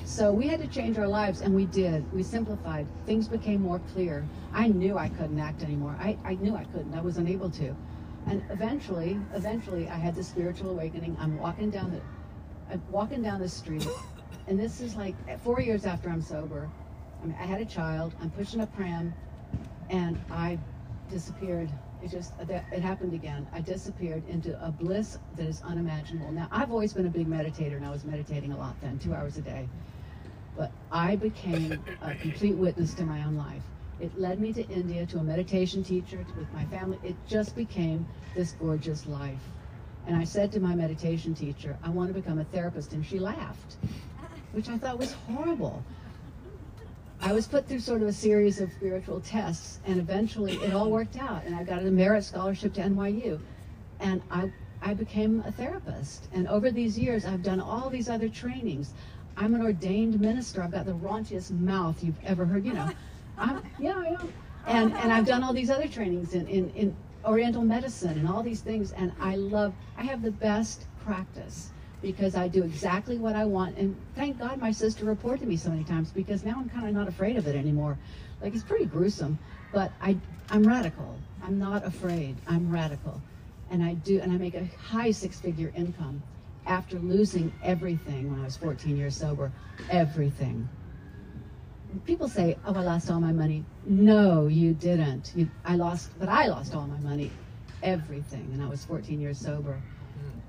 So we had to change our lives, and we did. We simplified. Things became more clear. I knew I couldn't act anymore. I knew I couldn't. I was unable to. And eventually, I had the spiritual awakening. I'm walking down the street, and this is like 4 years after I'm sober. I had a child. I'm pushing a pram, and I disappeared. It happened again. I disappeared into a bliss that is unimaginable. Now, I've always been a big meditator, and I was meditating a lot then, 2 hours a day. But I became a complete witness to my own life. It led me to India, to a meditation teacher, with my family. It just became this gorgeous life. And I said to my meditation teacher, I want to become a therapist, and she laughed, which I thought was horrible. I was put through sort of a series of spiritual tests, and eventually it all worked out, and I got a merit scholarship to NYU, and I became a therapist. And over these years, I've done all these other trainings. I'm an ordained minister. I've got the raunchiest mouth you've ever heard, I know. And I've done all these other trainings in Oriental medicine and all these things, and I have the best practice, because I do exactly what I want. And thank God my sister reported to me so many times, because now I'm kind of not afraid of it anymore. Like, it's pretty gruesome, but I'm radical. I'm not afraid, I'm radical. And I make a high six-figure income after losing everything when I was 14 years sober, everything. People say, oh, I lost all my money. No, you didn't. I lost all my money, everything, and I was 14 years sober.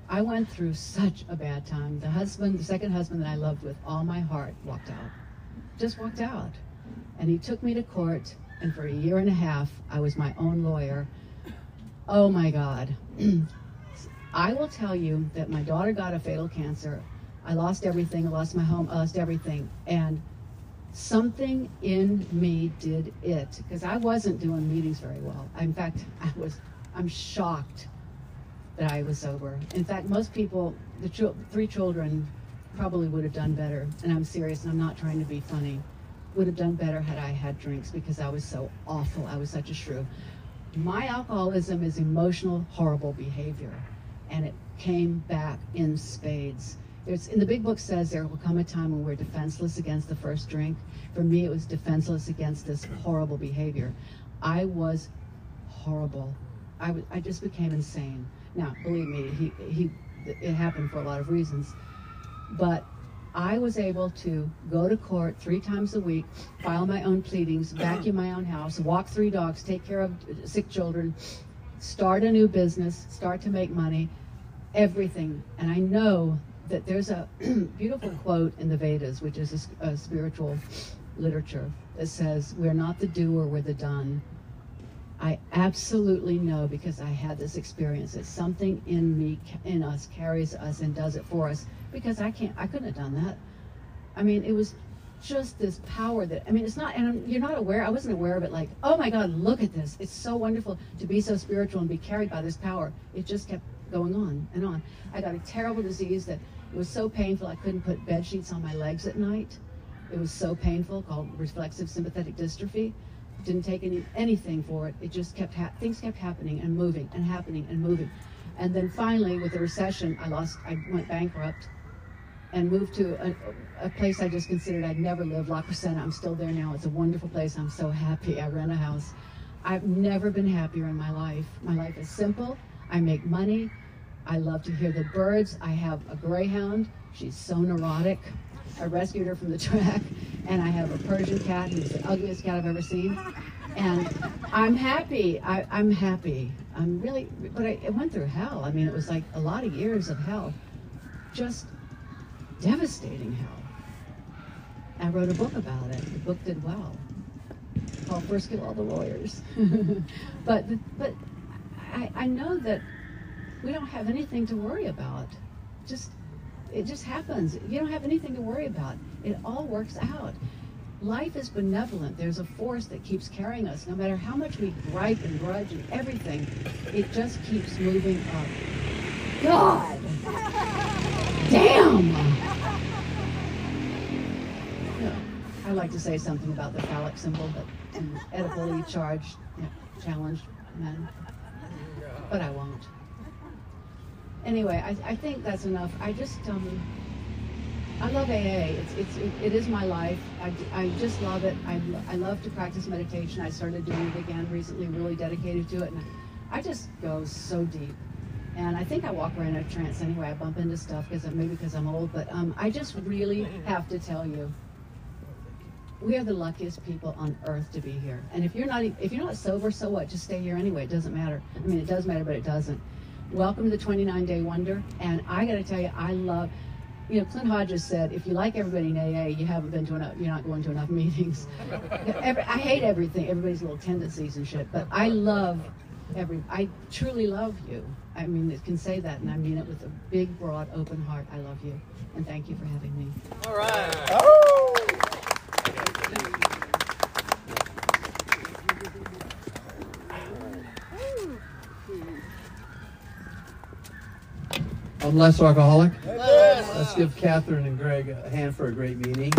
I went through such a bad time. The second husband that I loved with all my heart walked out, just walked out. And he took me to court, and for a year and a half, I was my own lawyer. Oh my God. I will tell you that my daughter got a fatal cancer. I lost everything, I lost my home, I lost everything. And something in me did it, because I wasn't doing meetings very well. In fact, I'm shocked that I was sober. In fact, most people, the three children probably would have done better, and I'm serious and I'm not trying to be funny, would have done better had I had drinks, because I was so awful, I was such a shrew. My alcoholism is emotional, horrible behavior, and it came back in spades. In the big book says there will come a time when we're defenseless against the first drink. For me, it was defenseless against this horrible behavior. I was horrible. I just became insane. Now, believe me, it happened for a lot of reasons, but I was able to go to court 3 times a week, file my own pleadings, vacuum my own house, walk 3 dogs, take care of sick children, start a new business, start to make money, everything. And I know that there's a beautiful quote in the Vedas, which is a spiritual literature, that says, we're not the doer, we're the done. I absolutely know, because I had this experience, that something in me, in us, carries us and does it for us, because I couldn't have done that. I mean, it was just this power that, I mean, it's not, and you're not aware, I wasn't aware of it, like, oh my God, look at this. It's so wonderful to be so spiritual and be carried by this power. It just kept going on and on. I got a terrible disease that it was so painful, I couldn't put bed sheets on my legs at night. It was so painful, called reflexive sympathetic dystrophy. Didn't take anything for it. It just kept, things kept happening and moving and happening and moving. And then finally, with the recession, I went bankrupt and moved to a place I just considered I'd never lived, La Crescenta. I'm still there now. It's a wonderful place. I'm so happy. I rent a house. I've never been happier in my life. My life is simple. I make money. I love to hear the birds. I have a greyhound. She's so neurotic. I rescued her from the track, and I have a Persian cat who's the ugliest cat I've ever seen. And I'm happy. I'm happy. I'm really, but I went through hell. I mean, it was like a lot of years of hell, just devastating hell. I wrote a book about it. The book did well, called First Kill All the Lawyers. but I know that we don't have anything to worry about. It just happens. You don't have anything to worry about. It all works out. Life is benevolent. There's a force that keeps carrying us. No matter how much we gripe and grudge and everything, it just keeps moving up. God! Damn! No, I like to say something about the phallic symbol, but an edibly charged, challenged men. But I won't. Anyway, I think that's enough. I just, I love AA. It is my life. I just love it. I love to practice meditation. I started doing it again recently, really dedicated to it. And I just go so deep. And I think I walk around in a trance anyway. I bump into stuff, maybe because I'm old. But I just really have to tell you, we are the luckiest people on earth to be here. And if you're not sober, so what? Just stay here anyway. It doesn't matter. I mean, it does matter, but it doesn't. Welcome to the 29-day wonder. And I got to tell you, I love, you know, Clint Hodges said, if you like everybody in AA, you haven't been to enough, you're not going to enough meetings. I hate everything, everybody's little tendencies and shit, but I love I truly love you. I mean, it can say that, and I mean it with a big, broad, open heart. I love you, and thank you for having me. All right. Oh! I'm less alcoholic. Yes. Let's give Catherine and Greg a hand for a great meeting.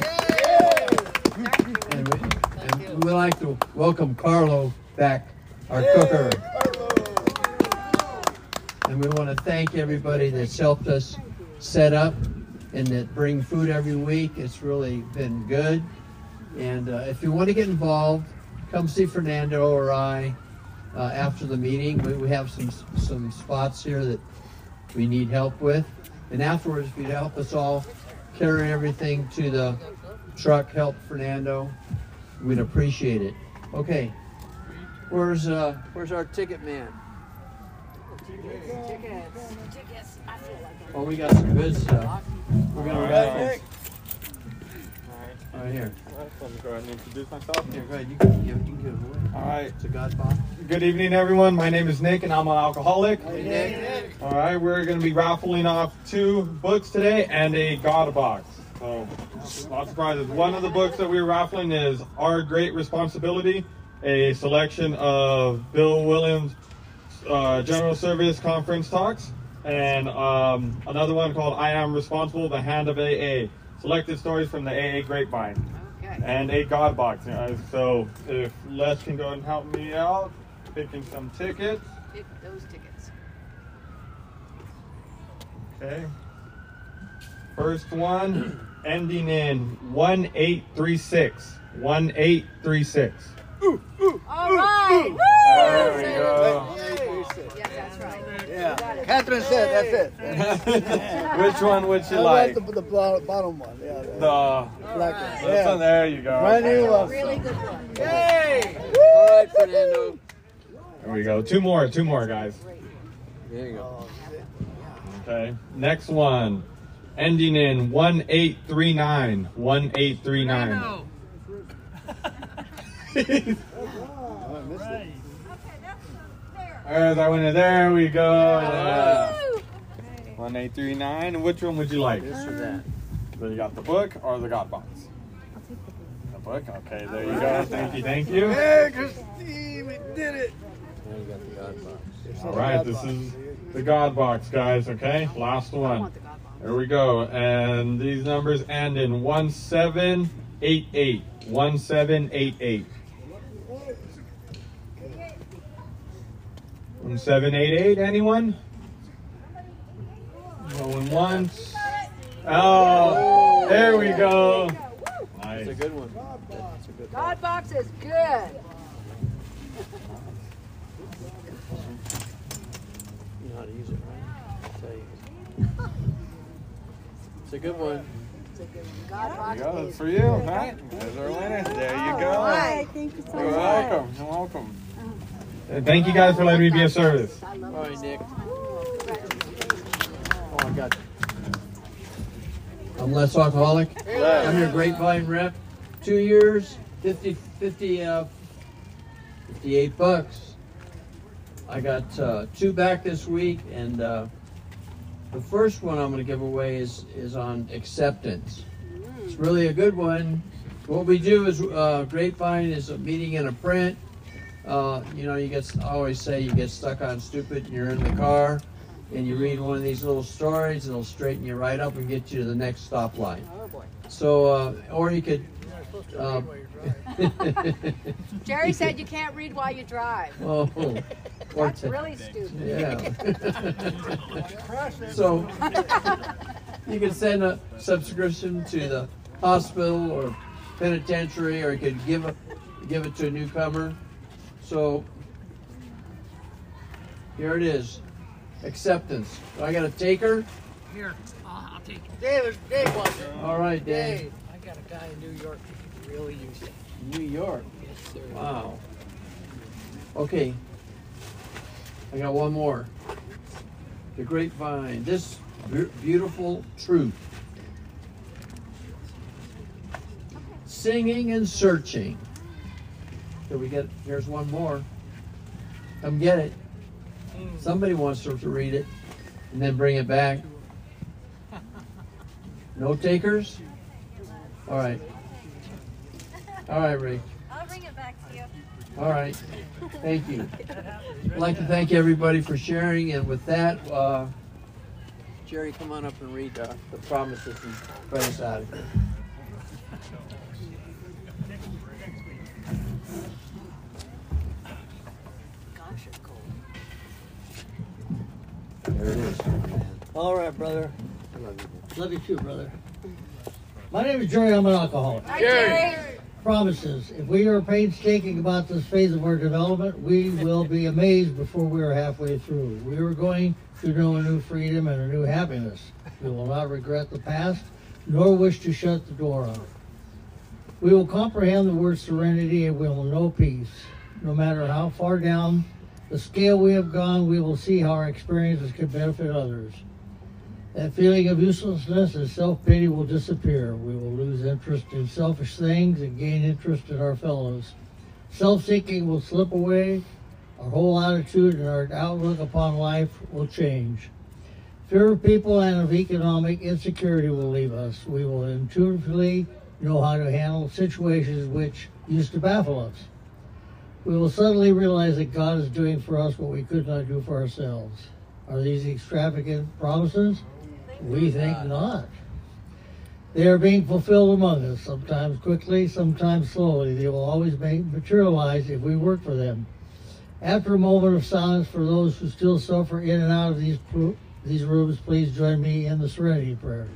And we'd like to welcome Carlo back, our cooker. Carlo. And we want to thank everybody that's helped us set up and that bring food every week. It's really been good. And if you want to get involved, come see Fernando or I after the meeting. We have some spots here that we need help with, and afterwards if you'd help us all carry everything to the truck, help Fernando, we'd appreciate it. Okay, where's our ticket man? Tickets. Oh, we got some good stuff. We're gonna ride. All right, here. Let me go ahead and introduce myself. Here, go ahead. You can give it away. All right. It's a Godfather. Good evening, everyone. My name is Nick, and I'm an alcoholic. Hey, Nick. All right, we're going to be raffling off 2 books today and a God box. So, lots of prizes. One of the books that we're raffling is Our Great Responsibility, a selection of Bill Williams' General Service Conference Talks, and another one called I Am Responsible, The Hand of AA. Selected stories from the AA Grapevine. Okay. And a God box. You know, so if Les can go and help me out, picking some tickets. Pick those tickets. Okay. First one, ending in 1836. 1836. Ooh, ooh, all right. Ooh, there we go. Yes, that's right. Yeah. Catherine said, that's it. Which one would you like? The bottom one. Yeah, the black right. one. Yeah. There you go. Brand new one. Really good one. Yay! All right, Fernando. There we go. Two more, guys. There you go. Okay. Next one. Ending in 1839. 1839. Alright, that one is there. We go. Yeah. 1839. And which one would you like? This or that? So you got the book or the God box? I'll take the book. The book. Okay, there you go. Thank you. Hey, Christine, we did it. Now you got the God box. Alright, this is the God box, guys. Okay, last one. There we go. And these numbers end in 1788. 1788. 1788, anyone? Going once. Oh, there we go. Nice. That's a good one. That's a good God box is good. You know how to use it, right? I'll tell you. It's a good one. God there you go. That's for you. All right. There's our winner. There you go. All right. Thank you so much. You're welcome. You're welcome. Thank you guys for letting me be of service. All right, Nick. Oh, I got you. I'm less alcoholic. I'm your Grapevine rep. 2 years, 58 bucks. I got two back this week, and the first one I'm going to give away is on acceptance. It's really a good one. What we do is Grapevine is a meeting and a print. You know, I always say you get stuck on stupid and you're in the car and you read one of these little stories and it'll straighten you right up and get you to the next stop line. Oh boy. So, or you could... You're not supposed to read while you drive. Jerry said you can't read while you drive. Oh. That's really stupid. Yeah. So, you could send a subscription to the hospital or penitentiary, or you could give it to a newcomer. So, here it is. Acceptance. Do I got a taker? Here, I'll take it. Dave wants it. All right, Dave. I got a guy in New York who could really use it. New York? Yes, sir. Wow. Okay. I got one more. The Grapevine. This beautiful truth. Singing and searching. Here we get, here's one more. Come get it. Somebody wants to read it and then bring it back. No takers? All right. All right, Rick. I'll bring it back to you. All right. Thank you. I'd like to thank everybody for sharing. And with that, Jerry, come on up and read the promises and pray us out of here. There it is. All right, brother. I love you. Love you too, brother. My name is Jerry. I'm an alcoholic. Hi, Jerry. Promises. If we are painstaking about this phase of our development, we will be amazed before we are halfway through. We are going to know a new freedom and a new happiness. We will not regret the past, nor wish to shut the door on it. We will comprehend the word serenity, and we will know peace. No matter how far down the scale we have gone, we will see how our experiences can benefit others. That feeling of uselessness and self-pity will disappear. We will lose interest in selfish things and gain interest in our fellows. Self-seeking will slip away. Our whole attitude and our outlook upon life will change. Fear of people and of economic insecurity will leave us. We will intuitively know how to handle situations which used to baffle us. We will suddenly realize that God is doing for us what we could not do for ourselves. Are these extravagant promises? We think not. They are being fulfilled among us, sometimes quickly, sometimes slowly. They will always materialize if we work for them. After a moment of silence for those who still suffer in and out of these rooms, please join me in the Serenity Prayer.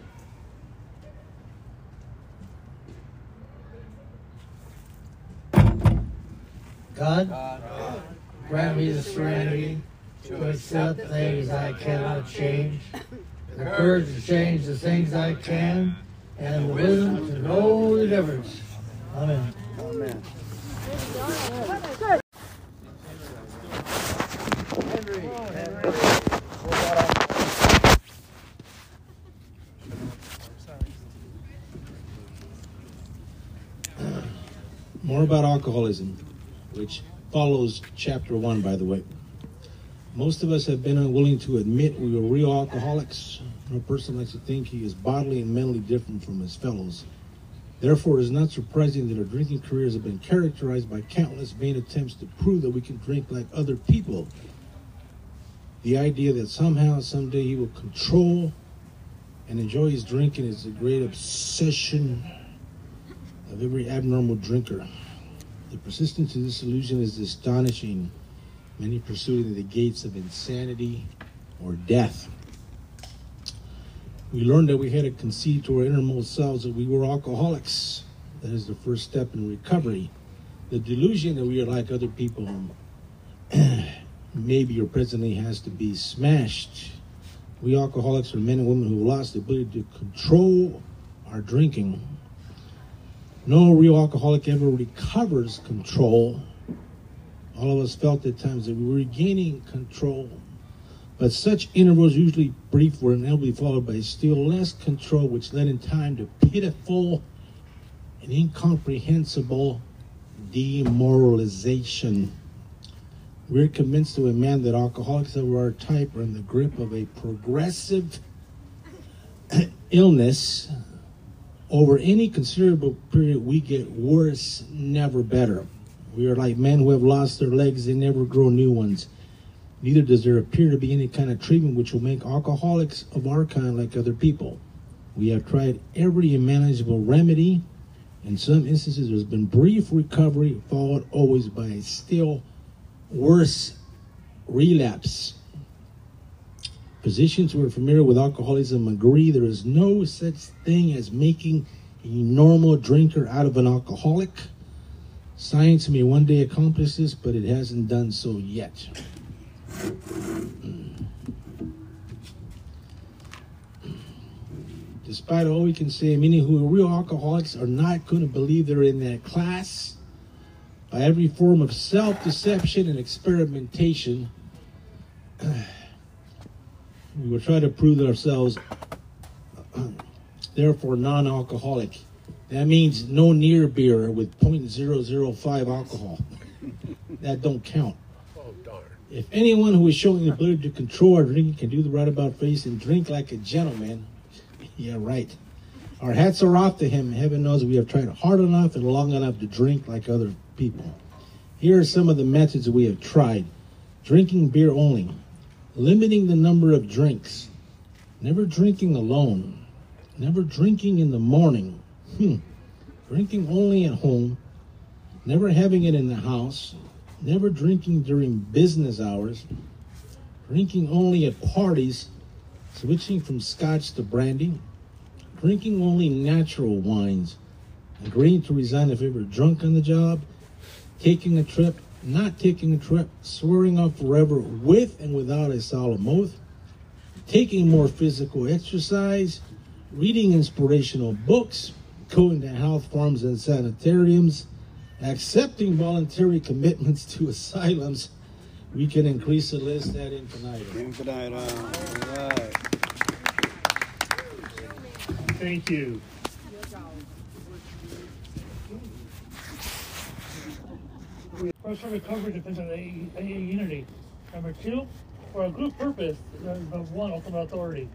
God, grant me the serenity to accept things I cannot change, the courage to change the things I can, and the wisdom to know the difference. Amen. Amen. More about alcoholism, which follows chapter 1, by the way. Most of us have been unwilling to admit we were real alcoholics. A person likes to think he is bodily and mentally different from his fellows. Therefore, it is not surprising that our drinking careers have been characterized by countless vain attempts to prove that we can drink like other people. The idea that somehow, someday, he will control and enjoy his drinking is the great obsession of every abnormal drinker. The persistence of this illusion is astonishing, many pursuing the gates of insanity or death. We learned that we had to concede to our innermost selves that we were alcoholics. That is the first step in recovery. The delusion that we are like other people, maybe or presently, has to be smashed. We alcoholics are men and women who lost the ability to control our drinking. No real alcoholic ever recovers control. All of us felt at times that we were regaining control. But such intervals, usually brief, were inevitably followed by still less control, which led in time to pitiful and incomprehensible demoralization. We're convinced to a man that alcoholics of our type are in the grip of a progressive illness. Over any considerable period, we get worse, never better. We are like men who have lost their legs, they never grow new ones. Neither does there appear to be any kind of treatment which will make alcoholics of our kind like other people. We have tried every imaginable remedy. In some instances, there's been brief recovery, followed always by a still worse relapse. Physicians who are familiar with alcoholism agree there is no such thing as making a normal drinker out of an alcoholic. Science may one day accomplish this, but it hasn't done so yet. Despite all we can say, many who are real alcoholics are not going to believe they're in that class. By every form of self-deception and experimentation, we will try to prove ourselves, therefore, non-alcoholic. That means no near beer with 0.005 alcohol. That don't count. Oh, darn. If anyone who is showing the ability to control our drinking can do the right-about face and drink like a gentleman, yeah, right. Our hats are off to him. Heaven knows we have tried hard enough and long enough to drink like other people. Here are some of the methods we have tried. Drinking beer only. Limiting the number of drinks. Never drinking alone. Never drinking in the morning. Drinking only at home. Never having it in the house. Never drinking during business hours. Drinking only at parties. Switching from scotch to brandy. Drinking only natural wines. Agreeing to resign if ever drunk on the job. Taking a trip. Not taking a trip, swearing off forever with and without a solemn oath, taking more physical exercise, reading inspirational books, going to health farms and sanitariums, accepting voluntary commitments to asylums. We can increase the list ad infinitum. Infinitum. All right. Thank you. First, for recovery depends on AA unity. Number 2, for a group purpose, number 1, ultimate authority.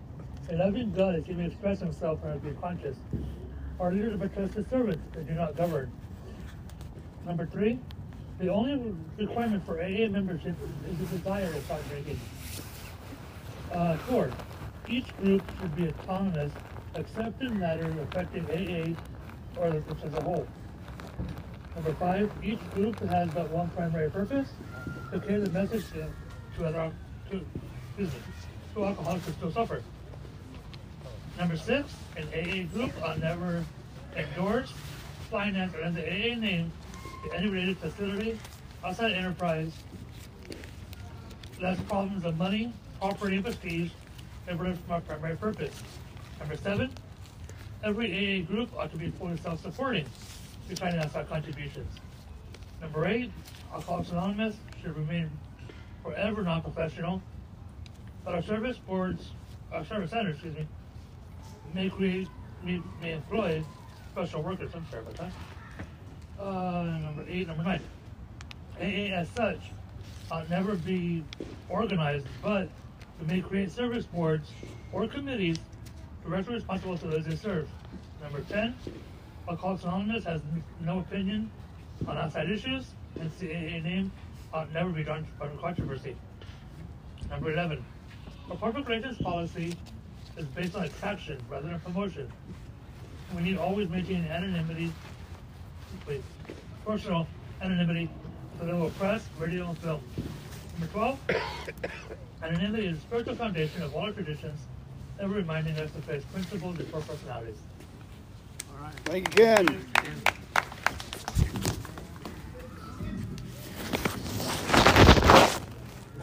A loving God is going to express himself and be conscious. Our leaders are trusted servants that do not govern. Number 3, the only requirement for AA membership is the desire to stop drinking. 4, each group should be autonomous, except in matters affecting AA or the group as a whole. Number 5, each group has but one primary purpose, to carry the message to alcoholics who still suffer. Number 6, an AA group will never endorse, finance, or under the AA name to any related facility, outside enterprise, less problems of money, operating overseas, and run from our primary purpose. Number 7, every AA group ought to be fully self-supporting to finance our contributions. Number 8, Alcoholics Anonymous should remain forever non-professional, but our service boards, our service centers, may employ special workers. I'm sorry about that. Number 9, AA as such ought never be organized, but we may create service boards or committees directly responsible to those they serve. Number 10, Alcoholics Anonymous has no opinion on outside issues, and the AA name ought never be drawn under controversy. Number 11, our corporate relations policy is based on attraction rather than promotion. We need always maintain personal anonymity for the level of press, radio, and film. Number 12, anonymity is the spiritual foundation of all our traditions, ever reminding us to face principles before personalities. All right. Thank you again.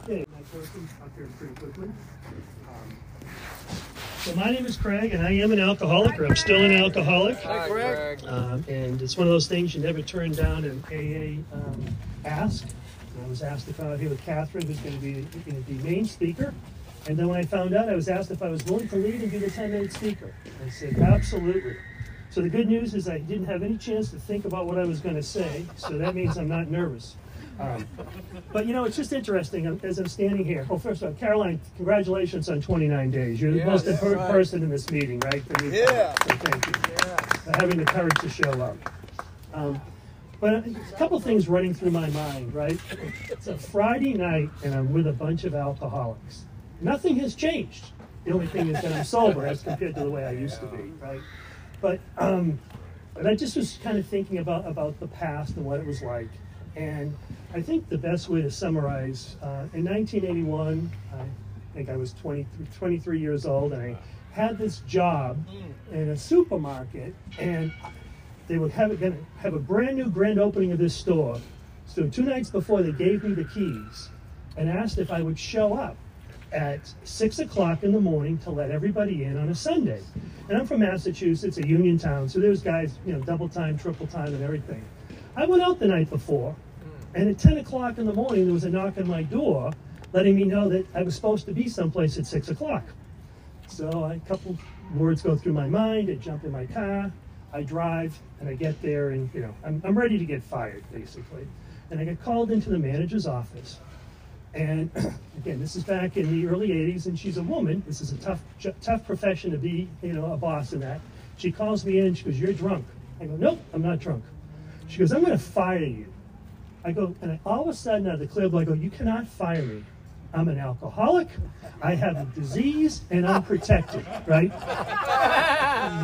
Okay, my question's up here pretty quickly. So my name is Craig, and I am an alcoholic, or I'm still an alcoholic. Hi, Craig. And it's one of those things you never turn down an AA ask. And I was asked to come out here with Catherine, who's going to be the main speaker. And then when I found out, I was asked if I was willing to lead and be the 10-minute speaker. I said, absolutely. So the good news is I didn't have any chance to think about what I was going to say, so that means I'm not nervous. But you know, it's just interesting as I'm standing here. Well, first of all, Caroline, congratulations on 29 days. You're the most important person in this meeting, right? Yeah. So thank you for having the courage to show up. But a couple things running through my mind, right? It's a Friday night, and I'm with a bunch of alcoholics. Nothing has changed. The only thing is that I'm sober as compared to the way I used to be, right? But I just was kind of thinking about the past and what it was like. And I think the best way to summarize, in 1981, I think I was 23 years old, and I had this job in a supermarket, and they were going to have a brand new grand opening of this store. So 2 nights before, they gave me the keys and asked if I would show up at 6 o'clock in the morning to let everybody in on a Sunday. And I'm from Massachusetts, a union town, so there's guys, you know, double time, triple time, and everything. I went out the night before, and at 10 o'clock in the morning, there was a knock on my door letting me know that I was supposed to be someplace at 6 o'clock. So a couple words go through my mind, I jump in my car, I drive, and I get there, and you know, I'm ready to get fired, basically. And I get called into the manager's office. And again, this is back in the early 80s, and she's a woman. This is a tough profession to be, you know, a boss in that. She calls me in, and she goes, "You're drunk." I go, "Nope, I'm not drunk." She goes, "I'm going to fire you." I go, and all of a sudden out of the clear blue, I go, "You cannot fire me. I'm an alcoholic, I have a disease, and I'm protected," right?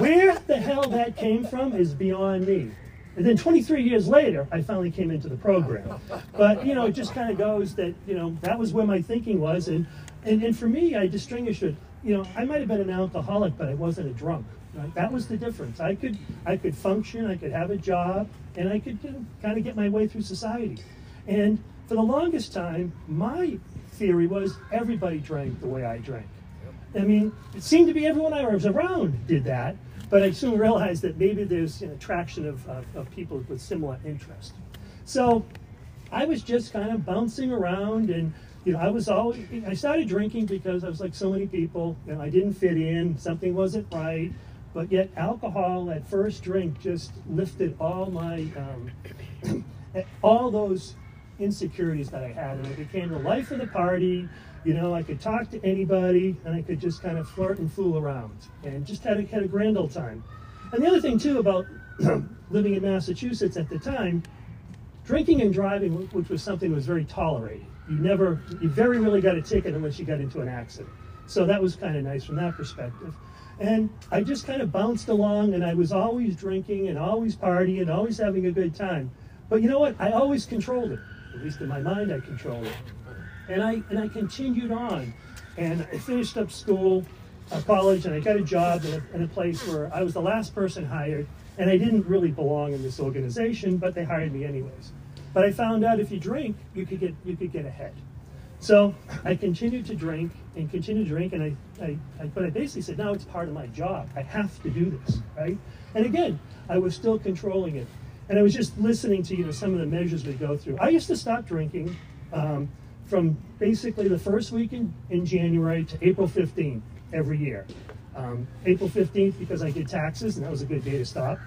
Where the hell that came from is beyond me. And then 23 years later, I finally came into the program. But, you know, it just kind of goes that, you know, that was where my thinking was. And for me, I distinguished it. You know, I might have been an alcoholic, but I wasn't a drunk. Right? That was the difference. I could function, I could have a job, and I could, you know, kind of get my way through society. And for the longest time, my theory was everybody drank the way I drank. I mean, it seemed to be everyone I was around did that, but I soon realized that maybe there's an attraction of people with similar interest. So I was just kind of bouncing around, and you know, I started drinking because I was like so many people, and you know, I didn't fit in, something wasn't right. But yet alcohol, that first drink, just lifted all my, all those insecurities that I had. And I became the life of the party. You know, I could talk to anybody, and I could just kind of flirt and fool around. And just had a grand old time. And the other thing, too, about living in Massachusetts at the time, drinking and driving, which was something that was very tolerated. You very rarely got a ticket unless you got into an accident. So that was kind of nice from that perspective. And I just kind of bounced along, and I was always drinking and always partying and always having a good time. But you know what? I always controlled it. At least in my mind, I controlled it. And I continued on. And I finished up school, college, and I got a job in a place where I was the last person hired. And I didn't really belong in this organization, but they hired me anyways. But I found out if you drink, you could get ahead. So I continued to drink and continue to drink, and but I basically said, now it's part of my job. I have to do this, right? And again, I was still controlling it. And I was just listening to, you know, some of the measures we go through. I used to stop drinking from basically the first week in January to April 15th every year. April 15th, because I did taxes, and that was a good day to start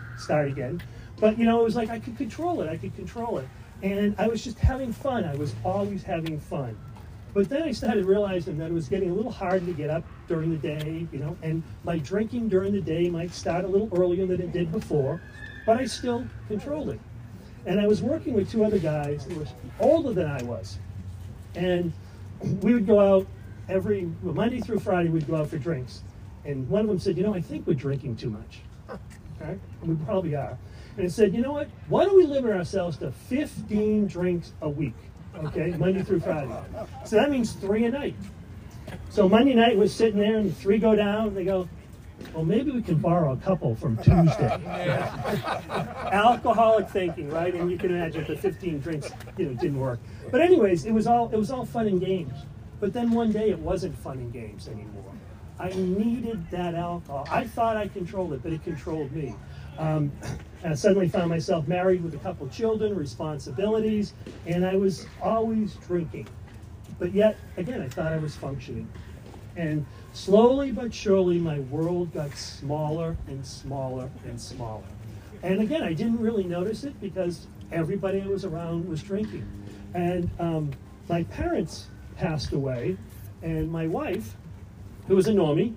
again. But, you know, it was like I could control it. And I was just having fun. I was always having fun. But then I started realizing that it was getting a little hard to get up during the day, you know, and my drinking during the day might start a little earlier than it did before, but I still controlled it. And I was working with two other guys that were older than I was. And we would go out Monday through Friday, we'd go out for drinks. And one of them said, you know, I think we're drinking too much. Okay? And we probably are. And he said, you know what? Why don't we limit ourselves to 15 drinks a week? Okay, Monday through Friday. So that means 3 a night. So Monday night we're sitting there and 3 go down. And they go, well, maybe we can borrow a couple from Tuesday. Alcoholic thinking, right? And you can imagine the 15 drinks, you know, didn't work. But anyways, it was all fun and games. But then one day it wasn't fun and games anymore. I needed that alcohol. I thought I controlled it, but it controlled me. And I suddenly found myself married with a couple children, responsibilities, and I was always drinking. But yet, again, I thought I was functioning. And slowly but surely, my world got smaller and smaller and smaller. And again, I didn't really notice it because everybody I was around was drinking. And my parents passed away, and my wife, who was a normie,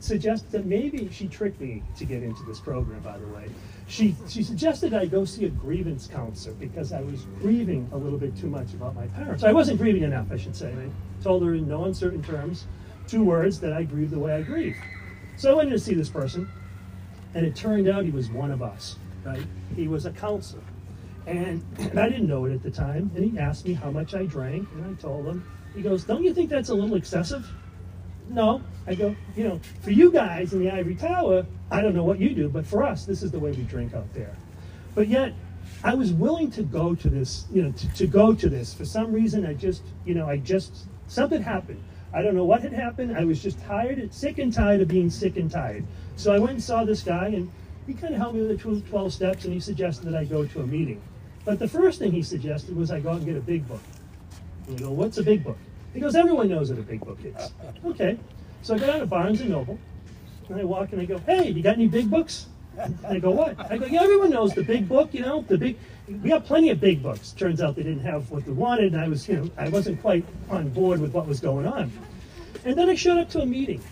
suggested that maybe she tricked me to get into this program, by the way. She suggested I go see a grievance counselor because I was grieving a little bit too much about my parents. I wasn't grieving enough, I should say. And I told her in no uncertain terms, 2 words, that I grieve the way I grieve. So I went to see this person, and it turned out he was one of us, right? He was a counselor. And I didn't know it at the time, and he asked me how much I drank, and I told him. He goes, don't you think that's a little excessive? No. I go, you know, for you guys in the ivory tower, I don't know what you do, but for us, this is the way we drink out there. But yet, I was willing to go to this, you know, to go to this. For some reason, I just, something happened. I don't know what had happened. I was just tired, sick and tired of being sick and tired. So I went and saw this guy, and he kind of helped me with the 12 steps, and he suggested that I go to a meeting. But the first thing he suggested was I go out and get a big book. You know, what's a big book? He goes, everyone knows what a big book is. Okay. So I go down to Barnes & Noble, and I walk and I go, hey, you got any big books? And I go, what? I go, yeah, everyone knows the big book, you know, we got plenty of big books. Turns out they didn't have what they wanted, and I wasn't quite on board with what was going on. And then I showed up to a meeting,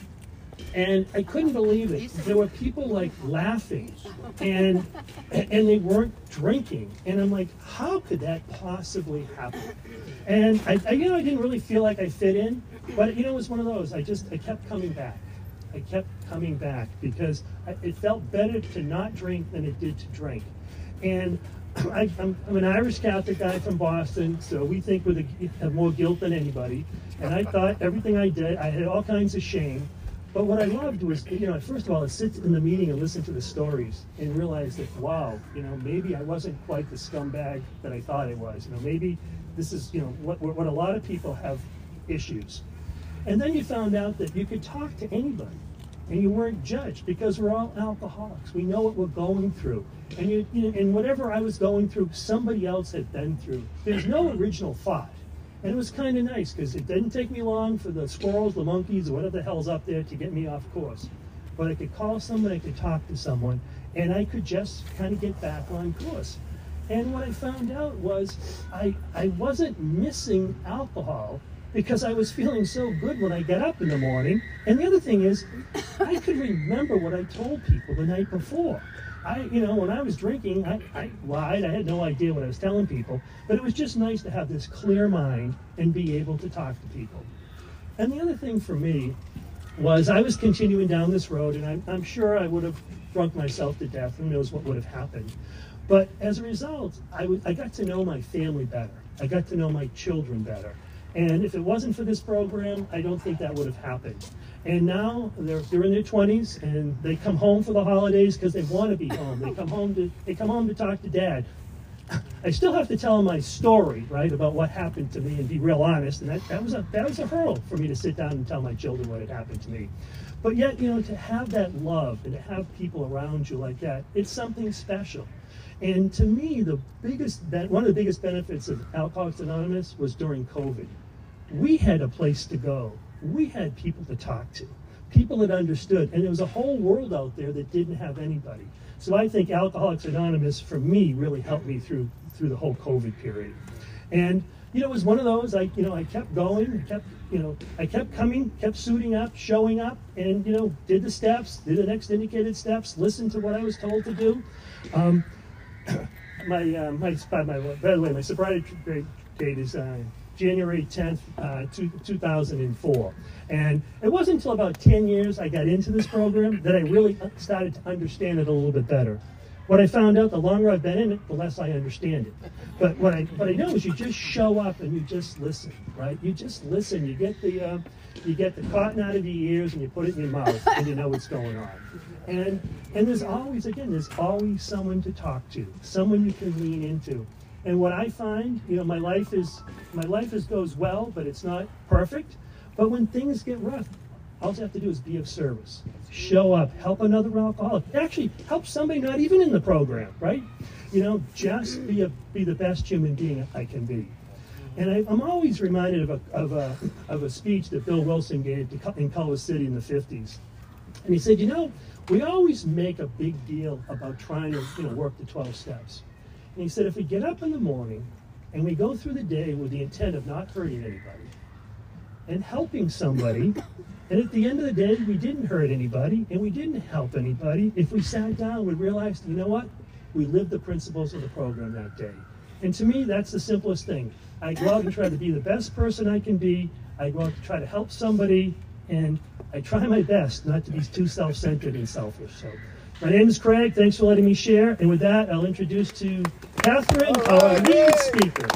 and I couldn't believe it. There were people like laughing, and they weren't drinking. And I'm like, how could that possibly happen? And I didn't really feel like I fit in. But, you know, it was one of those, I kept coming back. I kept coming back because it felt better to not drink than it did to drink. And I'm an Irish Catholic guy from Boston, so we think we have more guilt than anybody. And I thought everything I did, I had all kinds of shame. But what I loved was, you know, first of all, I sit in the meeting and listen to the stories and realize that, wow, you know, maybe I wasn't quite the scumbag that I thought I was. You know, maybe this is, you know, what a lot of people have issues. And then you found out that you could talk to anybody and you weren't judged because we're all alcoholics. We know what we're going through. And and whatever I was going through, somebody else had been through. There's no original thought. And it was kind of nice because it didn't take me long for the squirrels, the monkeys, or whatever the hell's up there to get me off course. But I could call someone, I could talk to someone, and I could just kind of get back on course. And what I found out was I wasn't missing alcohol because I was feeling so good when I got up in the morning. And the other thing is, I could remember what I told people the night before. When I was drinking, I lied. I had no idea what I was telling people. But it was just nice to have this clear mind and be able to talk to people. And the other thing for me was I was continuing down this road, and I'm sure I would have drunk myself to death. Who knows what would have happened. But as a result, I got to know my family better. I got to know my children better. And if it wasn't for this program, I don't think that would have happened. And now they're in their 20s, and they come home for the holidays because they want to be home. They come home to talk to Dad. I still have to tell him my story, right, about what happened to me and be real honest. And that was a hurdle for me to sit down and tell my children what had happened to me. But yet, you know, to have that love and to have people around you like that, it's something special. And to me, one of the biggest benefits of Alcoholics Anonymous was during COVID. We had a place to go. We had people to talk to, people that understood. And there was a whole world out there that didn't have anybody. So I think Alcoholics Anonymous, for me, really helped me through the whole COVID period. And, you know, it was one of those, I kept going, I kept coming, kept suiting up, showing up, and, you know, did the steps, did the next indicated steps, listened to what I was told to do. By the way, my sobriety date is January 10th, 2004. And it wasn't until about 10 years I got into this program that I really started to understand it a little bit better. What I found out, the longer I've been in it, the less I understand it. But what I know is you just show up and you just listen, right? You just listen. You get the cotton out of your ears and you put it in your mouth and you know what's going on. And there's always someone to talk to, someone you can lean into. And what I find, you know, my life goes well, but it's not perfect. But when things get rough, all you have to do is be of service, show up, help another alcoholic, actually help somebody not even in the program, right? You know, just be the best human being I can be. And I'm always reminded of a speech that Bill Wilson gave in Culver City in the 50s. And he said, you know, we always make a big deal about trying to, you know, work the 12 steps. And he said, if we get up in the morning and we go through the day with the intent of not hurting anybody and helping somebody, and at the end of the day, we didn't hurt anybody and we didn't help anybody. If we sat down, we realized, you know what? We lived the principles of the program that day. And to me, that's the simplest thing. I go out and try to be the best person I can be. I go out to try to help somebody, and I try my best not to be too self-centered and selfish. So, my name is Craig. Thanks for letting me share. And with that, I'll introduce to Catherine, our lead speaker.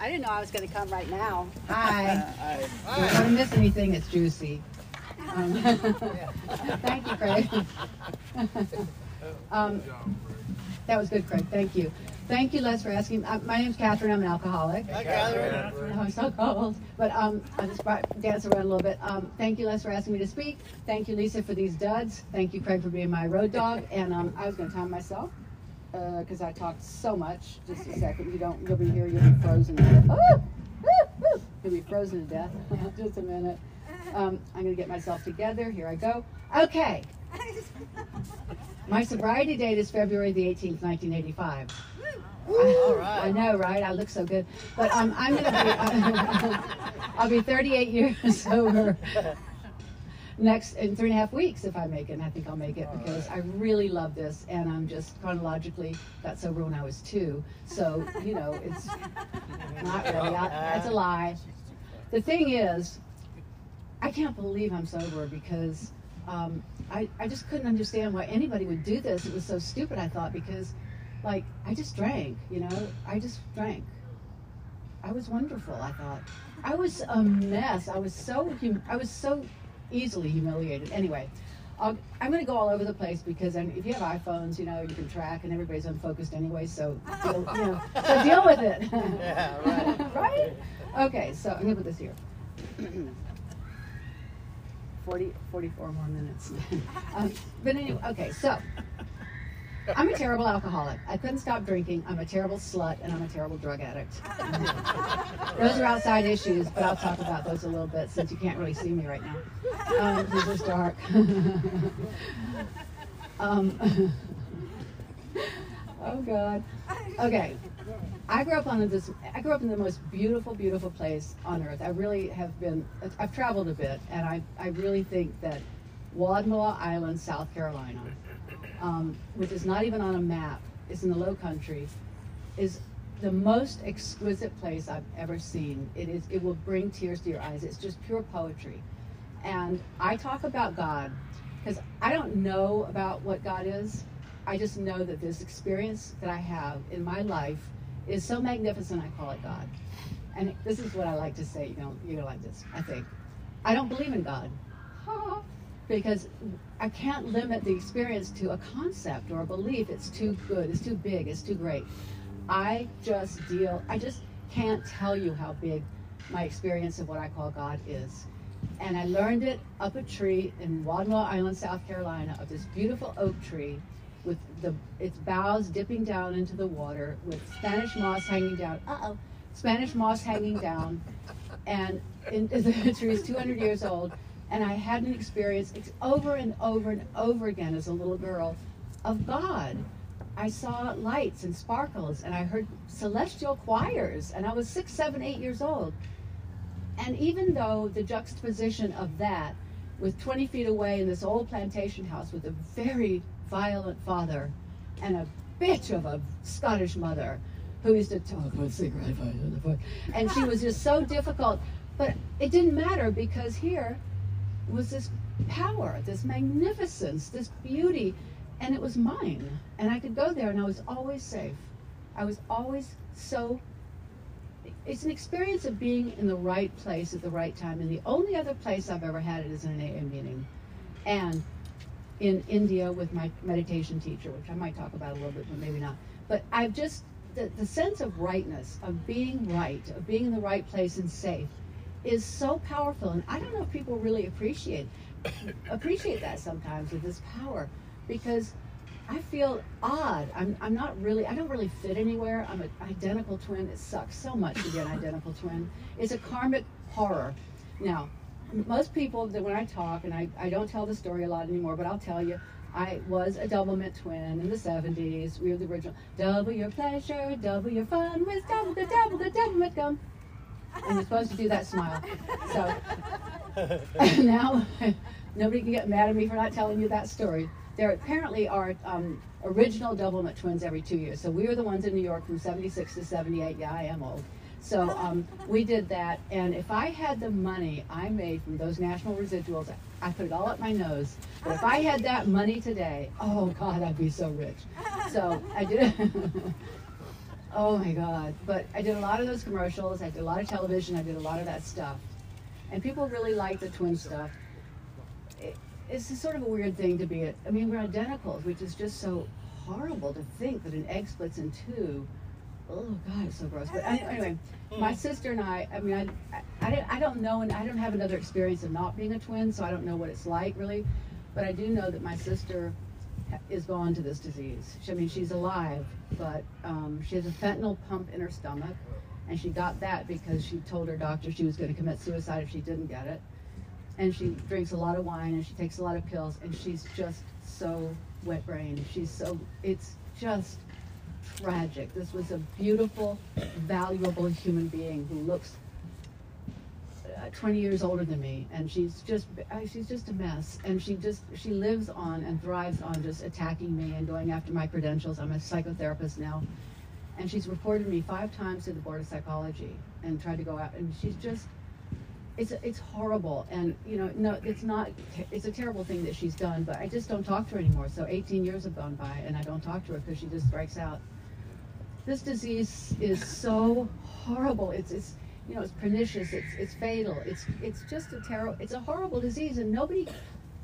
I didn't know I was going to come right now. Hi. Hi. If I miss anything, it's juicy. Thank you, Craig. That was good, Craig. Thank you. Thank you, Les, for asking. My name's Catherine. I'm an alcoholic. Hi, Catherine. I'm so cold. But I'll just dance around a little bit. Thank you, Les, for asking me to speak. Thank you, Lisa, for these duds. Thank you, Craig, for being my road dog. And I was going to time myself, because I talked so much. Just a second, you'll be here, you'll be frozen to death. Oh! You'll be frozen to death. Just a minute. I'm going to get myself together. Here I go. Okay. My sobriety date is February the 18th, 1985. All right. I know, right? I look so good. But I'm going to I'll be 38 years sober next in 3.5 weeks if I make it, and I think I'll make it because I really love this, and I'm just chronologically got sober when I was 2, so you know it's not really. That's a lie. The thing is, I can't believe I'm sober because I just couldn't understand why anybody would do this. It was so stupid, I thought, because like I just drank, you know, I just drank. I was wonderful, I thought. I was a mess. I was so easily humiliated. Anyway, I'm going to go all over the place because if you have iPhones, you know, you can track, and everybody's unfocused anyway, so deal with it. Yeah, right. Right? Okay, so I'm going to put this here. 44 more minutes. But anyway, okay, so I'm a terrible alcoholic. I couldn't stop drinking. I'm a terrible slut, and I'm a terrible drug addict. Those are outside issues, but I'll talk about those a little bit since you can't really see me right now. This is dark. Oh God. Okay. I grew up in the most beautiful, beautiful place on earth. I really have been. I've traveled a bit, and I really think that Wadmalaw Island, South Carolina, which is not even on a map, is in the Lowcountry, is the most exquisite place I've ever seen. It will bring tears to your eyes. It's just pure poetry. And I talk about God because I don't know about what God is. I just know that this experience that I have in my life is so magnificent, I call it God. And this is what I like to say, you know, you don't like this, I think. I don't believe in God. because I can't limit the experience to a concept or a belief. It's too good, it's too big, it's too great. I just can't tell you how big my experience of what I call God is. And I learned it up a tree in Wadmalaw Island, South Carolina, of this beautiful oak tree with its boughs dipping down into the water with Spanish moss hanging down. Spanish moss hanging down. And the tree is 200 years old. And I had an experience over and over and over again as a little girl of God. I saw lights and sparkles, and I heard celestial choirs, and I was 6, 7, 8 years old. And even though the juxtaposition of that with 20 feet away in this old plantation house with a very violent father and a bitch of a Scottish mother who used to talk about cigarette fires on the book, and she was just so difficult, but it didn't matter because here was this power, this magnificence, this beauty, and it was mine. And I could go there and I was always safe. I was always so, it's an experience of being in the right place at the right time. And the only other place I've ever had it is in an AA meeting. And in India with my meditation teacher, which I might talk about a little bit, but maybe not. But I've just, the sense of rightness, of being right, of being in the right place and safe is so powerful. And I don't know if people really appreciate that sometimes with this power. Because I feel odd. I don't really fit anywhere. I'm an identical twin. It sucks so much to be an identical twin. It's a karmic horror. Now, most people, that when I talk, and I don't tell the story a lot anymore, but I'll tell you, I was a Doublemint twin in the 70s. We were the original. Double your pleasure, double your fun with double good, double good, Doublemint gum. And you're supposed to do that smile. So, now, nobody can get mad at me for not telling you that story. There apparently are original Doublemint twins every 2 years. So we were the ones in New York from 76 to 78. Yeah, I am old. So we did that. And if I had the money I made from those national residuals, I put it all up my nose. But if I had that money today, oh, God, I'd be so rich. So I did it. Oh, my God. But I did a lot of those commercials. I did a lot of television. I did a lot of that stuff. And people really liked the twin stuff. It's sort of a weird thing to be it. I mean, we're identical, which is just so horrible to think that an egg splits in two. Oh, God, it's so gross. But anyway, my sister and I don't know, and I don't have another experience of not being a twin, so I don't know what it's like, really. But I do know that my sister is gone to this disease. I mean, she's alive, but she has a fentanyl pump in her stomach, and she got that because she told her doctor she was going to commit suicide if she didn't get it. And she drinks a lot of wine, and she takes a lot of pills, and she's just so wet-brained. It's just tragic. This was a beautiful, valuable human being who looks 20 years older than me, and she's just a mess. And she lives on and thrives on just attacking me and going after my credentials. I'm a psychotherapist now, and she's reported me 5 times to the Board of Psychology and tried to go out, and she's just. It's horrible, and you know, no, it's not. It's a terrible thing that she's done, but I just don't talk to her anymore. So 18 years have gone by, and I don't talk to her because she just breaks out. This disease is so horrible. It's you know, it's pernicious. It's fatal. It's just a terrible. It's a horrible disease, and nobody.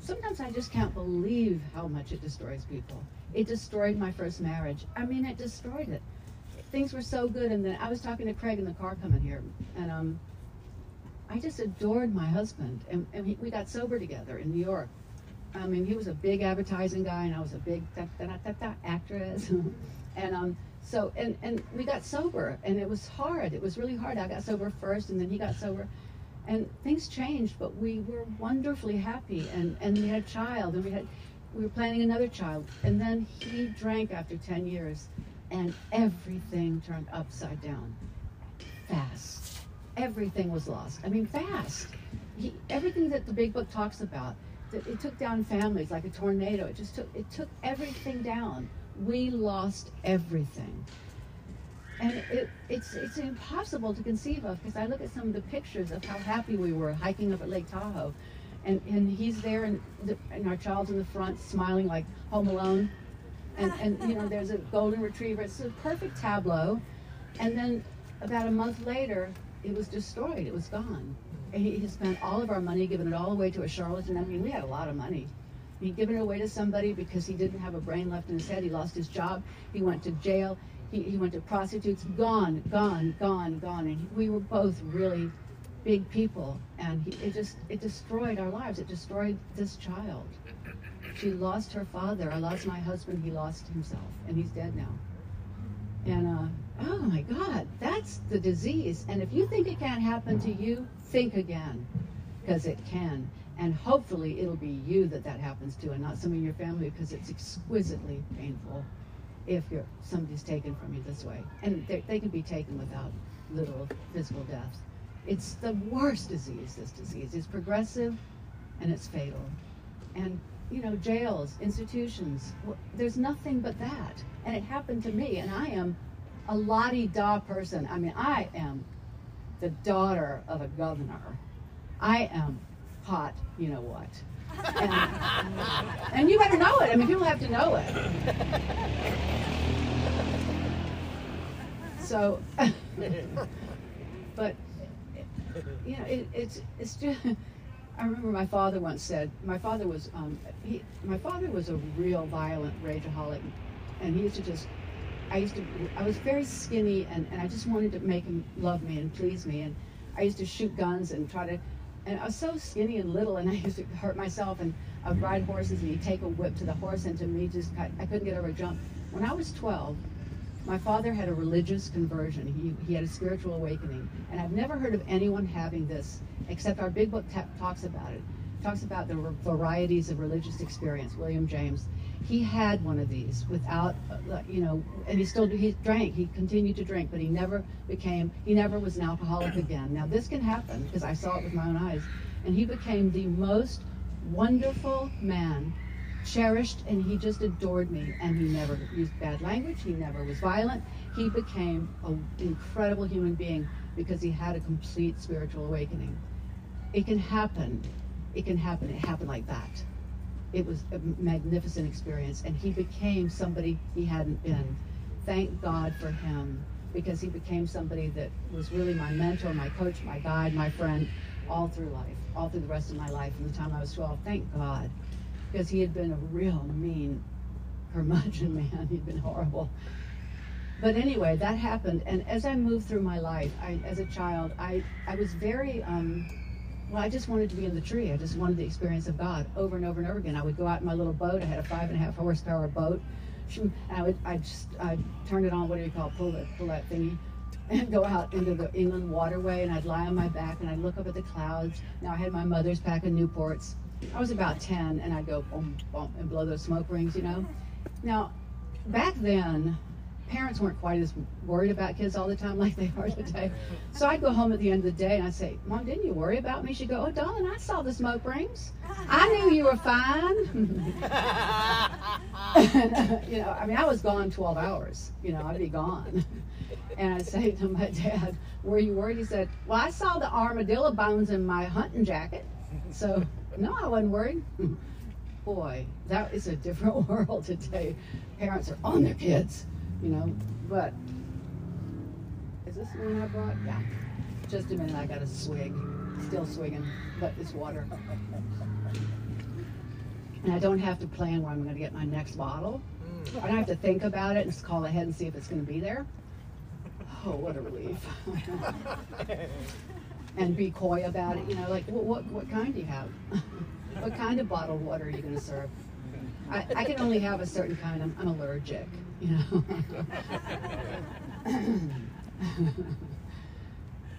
Sometimes I just can't believe how much it destroys people. It destroyed my first marriage. I mean, it destroyed it. Things were so good, and then I was talking to Craig in the car coming here, and I just adored my husband, and we got sober together in New York. I mean, he was a big advertising guy, and I was a big actress, and we got sober, and it was hard. It was really hard. I got sober first, and then he got sober, and things changed, but we were wonderfully happy, and we had a child, and we were planning another child, and then he drank after 10 years, and everything turned upside down, fast. Everything was lost. I mean, fast. Everything that the big book talks about, that it took down families like a tornado. It took everything down. We lost everything. And it's impossible to conceive of, because I look at some of the pictures of how happy we were hiking up at Lake Tahoe, and he's there, and our child's in the front smiling like Home Alone, and you know, there's a golden retriever. It's a perfect tableau. And then about a month later, it was destroyed, it was gone. He spent all of our money, giving it all away to a charlatan. I mean, we had a lot of money. He'd given it away to somebody because he didn't have a brain left in his head. He lost his job, he went to jail, he went to prostitutes, gone, gone, gone, gone. And we were both really big people, and it destroyed our lives. It destroyed this child. She lost her father, I lost my husband, he lost himself, and he's dead now. And oh my God, that's the disease. And if you think it can't happen to you, think again, because it can. And hopefully it'll be you that happens to, and not someone in your family, because it's exquisitely painful if somebody's taken from you this way. And they can be taken without literal physical deaths. It's the worst disease, this disease. It's progressive and it's fatal. And you know, jails, institutions, there's nothing but that. And it happened to me, and I am a la-di-da person. I mean, I am the daughter of a governor. I am hot, you know what. And you better know it. I mean, people have to know it. So, but, you know, it's just, I remember my father once said, my father was a real violent rageaholic, and he used to just, I was very skinny, and I just wanted to make him love me and please me, and I used to shoot guns and try to, and I was so skinny and little, and I used to hurt myself, and I'd ride horses, and he'd take a whip to the horse, and to me, just, I couldn't get over a jump. When I was 12, my father had a religious conversion. He had a spiritual awakening, and I've never heard of anyone having this, except our big book talks about it. Talks about the varieties of religious experience. William James, he had one of these without, you know, and he drank, he continued to drink, but he never was an alcoholic again. Now this can happen, because I saw it with my own eyes. And he became the most wonderful man, cherished, and he just adored me, and he never used bad language, he never was violent. He became an incredible human being because he had a complete spiritual awakening. It can happen. It can happen. It happened like that. It was a magnificent experience, and he became somebody he hadn't been. Thank God for him, because he became somebody that was really my mentor, my coach, my guide, my friend, all through life, all through the rest of my life from the time I was 12. Thank God, because he had been a real mean curmudgeon man. He'd been horrible. But anyway, that happened, and as I moved through my life, as a child, I was very, well, I just wanted to be in the tree. I just wanted the experience of God over and over and over again. I would go out in my little boat. I had a 5.5 horsepower boat. And I'd turn it on, what do you call it, pull that thingy, and go out into the inland waterway, and I'd lie on my back, and I'd look up at the clouds. Now, I had my mother's pack of Newports. I was about 10, and I'd go, boom, boom, and blow those smoke rings, you know? Now, back then, parents weren't quite as worried about kids all the time like they are today. So I'd go home at the end of the day and I'd say, Mom, didn't you worry about me? She'd go, oh, darling, I saw the smoke rings. I knew you were fine. You know, I mean, I was gone 12 hours. You know, I'd be gone. And I'd say to my dad, were you worried? He said, well, I saw the armadillo bones in my hunting jacket. So, no, I wasn't worried. Boy, that is a different world today. Parents are on their kids. You know, but is this the one I brought? Yeah. Just a minute, I got a swig. Still swigging, but it's water. And I don't have to plan where I'm going to get my next bottle. I don't have to think about it and just call ahead and see if it's going to be there. Oh, what a relief. And be coy about it. You know, like, what kind do you have? What kind of bottled water are you going to serve? I can only have a certain kind. I'm allergic. You know,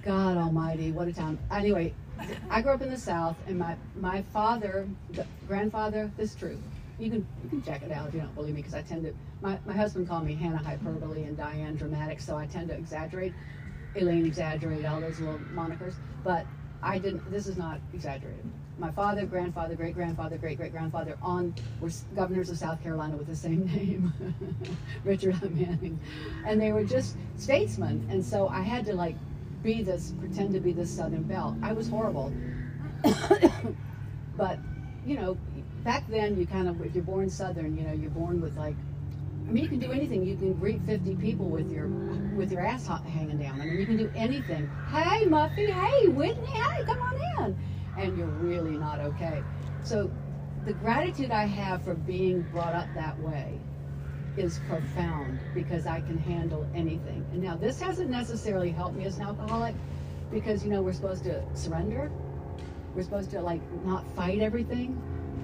God almighty, what a time. Anyway, I grew up in the South, and my father, grandfather, this is true. You can check it out if you don't believe me, because I tend to, my husband called me Hannah Hyperbole and Diane Dramatic, so I tend to exaggerate. Elaine exaggerated, all those little monikers, but I didn't, this is not exaggerated. My father, grandfather, great-grandfather, great-great-grandfather were governors of South Carolina with the same name, Richard L. Manning. And they were just statesmen, and so I had to like be this, pretend to be this Southern belle. I was horrible. But, you know, back then you kind of, if you're born Southern, you know, you're born with like I mean, you can do anything. You can greet 50 people with your ass hanging down. I mean, you can do anything. Hey, Muffy. Hey, Whitney. Hey, come on in. And you're really not okay. So the gratitude I have for being brought up that way is profound, because I can handle anything. And now this hasn't necessarily helped me as an alcoholic, because, you know, we're supposed to surrender. We're supposed to, like, not fight everything.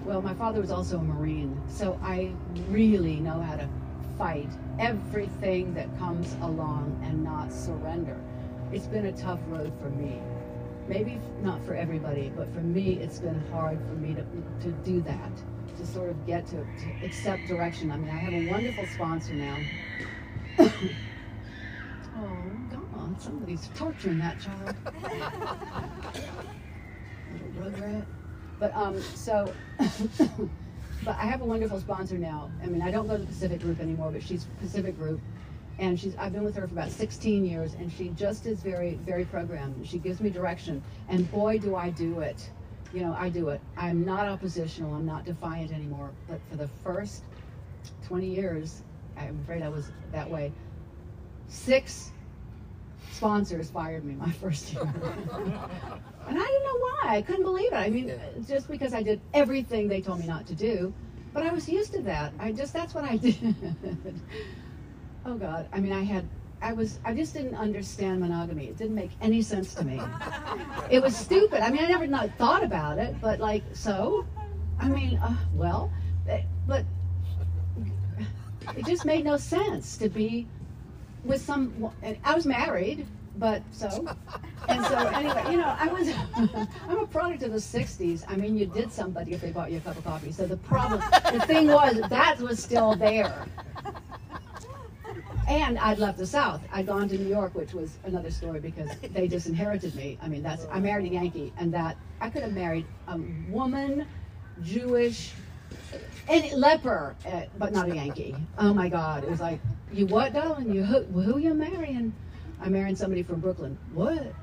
Well, my father was also a Marine, so I really know how to fight everything that comes along and not surrender. It's been a tough road for me. Maybe not for everybody, but for me, it's been hard for me to do that, to sort of get to accept direction. I mean, I have a wonderful sponsor now. Oh, come on, somebody's torturing that child. Little rugrat. But but I have a wonderful sponsor now. I mean, I don't go to the Pacific Group anymore, but she's Pacific Group, and I've been with her for about 16 years, and she just is very, very programmed. She gives me direction, and boy, do I do it. You know, I do it. I'm not oppositional. I'm not defiant anymore. But for the first 20 years, I'm afraid I was that way. 6 sponsors fired me my first year. And I didn't know why. I couldn't believe it. I mean, just because I did everything they told me not to do, but I was used to that. That's what I did. Oh God. I mean, I just didn't understand monogamy. It didn't make any sense to me. It was stupid. I mean, I never thought about it, but like, so, I mean, well, but it just made no sense to be with some, and I was married, but so, and so anyway, you know, I'm a product of the 60s. I mean, you did somebody if they bought you a cup of coffee. So the thing was, that was still there. And I'd left the South. I'd gone to New York, which was another story because they disinherited me. I mean, I married a Yankee, and that I could have married a woman, Jewish, and leper, but not a Yankee. Oh my God, it was like, you what, darling? You who you marrying? I married somebody from Brooklyn. What?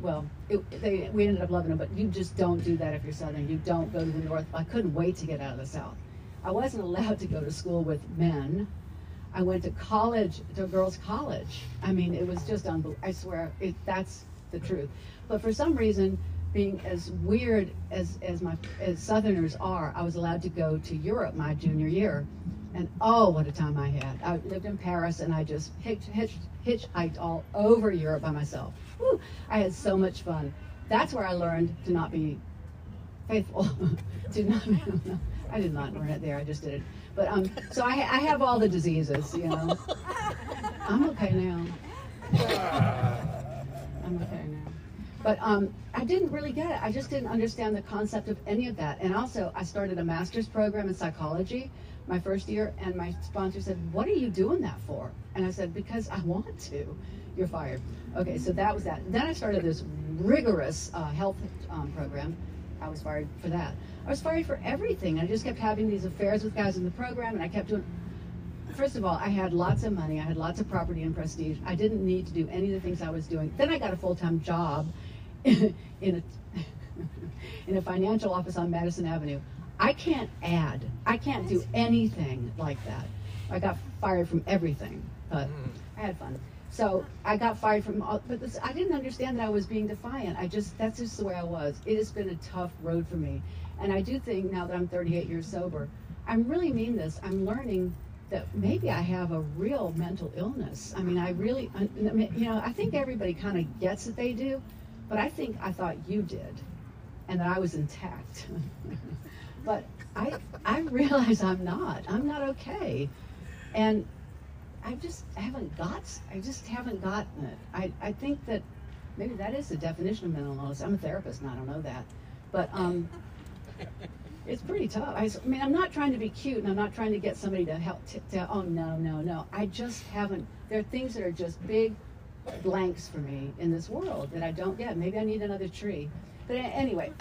Well, we ended up loving them, but you just don't do that if you're Southern. You don't go to the North. I couldn't wait to get out of the South. I wasn't allowed to go to school with men. I went to college, to a girls' college. I mean, it was just unbelievable. I swear, that's the truth. But for some reason, being as weird as Southerners are, I was allowed to go to Europe my junior year. And oh, what a time I had. I lived in Paris, and I just hitchhiked all over Europe by myself. Woo, I had so much fun. That's where I learned to not be faithful. I did not learn it there, I just did it. But so I have all the diseases, you know. I'm okay now. I'm okay now. But I didn't really get it. I just didn't understand the concept of any of that. And also, I started a master's program in psychology my first year, and my sponsor said, "What are you doing that for?" And I said, "Because I want to." You're fired. Okay, so that was that. Then I started this rigorous health program. I was fired for that. I was fired for everything. I just kept having these affairs with guys in the program, and I kept doing. First of all, I had lots of money. I had lots of property and prestige. I didn't need to do any of the things I was doing. Then I got a full-time job in a financial office on Madison Avenue. I can't add. I can't do anything like that. I got fired from everything, but I had fun. So I got fired from all, but I didn't understand that I was being defiant. That's just the way I was. It has been a tough road for me. And I do think now that I'm 38 years sober, I really mean this. I'm learning that maybe I have a real mental illness. I mean, you know, I think everybody kind of gets that they do, but I thought you did, and that I was intact. But I realize I'm not okay. And I just haven't gotten it. I think that maybe that is the definition of mental illness. I'm a therapist, and I don't know that. But it's pretty tough. I mean, I'm not trying to be cute, and I'm not trying to get somebody to help, oh, no. I just haven't. There are things that are just big blanks for me in this world that I don't get. Maybe I need another tree. But anyway,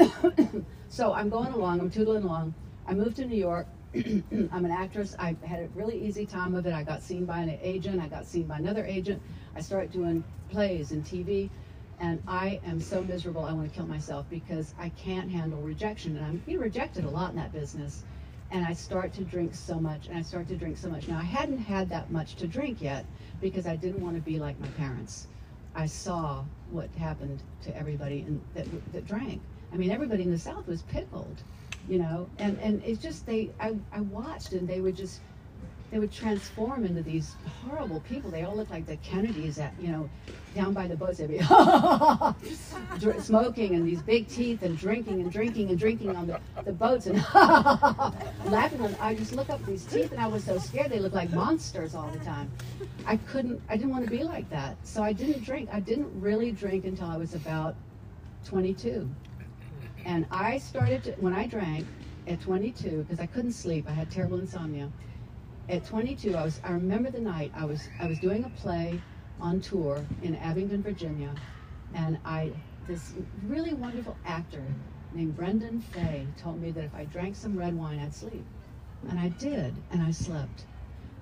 so I'm going along. I'm tootling along. I moved to New York. I'm an actress. I had a really easy time of it. I got seen by an agent. I got seen by another agent. I started doing plays and TV, and I am so miserable I want to kill myself because I can't handle rejection. And I'm being rejected a lot in that business. and I start to drink so much, and I start to drink so much. Now, I hadn't had that much to drink yet because I didn't want to be like my parents. I saw what happened to everybody that drank. I mean, everybody in the South was pickled, you know, and it's just, I watched, and they would transform into these horrible people. They all looked like the Kennedys at, you know, down by the boats. They'd be smoking and these big teeth and drinking on the boats and laughing. And I just look up these teeth and I was so scared. They looked like monsters all the time. I didn't want to be like that. So I didn't drink. I didn't really drink until I was about 22. And I started to, when I drank at 22, because I couldn't sleep, I had terrible insomnia. At 22, I remember the night I was doing a play on tour in Abingdon, Virginia, and this really wonderful actor named Brendan Fay told me that if I drank some red wine, I'd sleep. And I did, and I slept.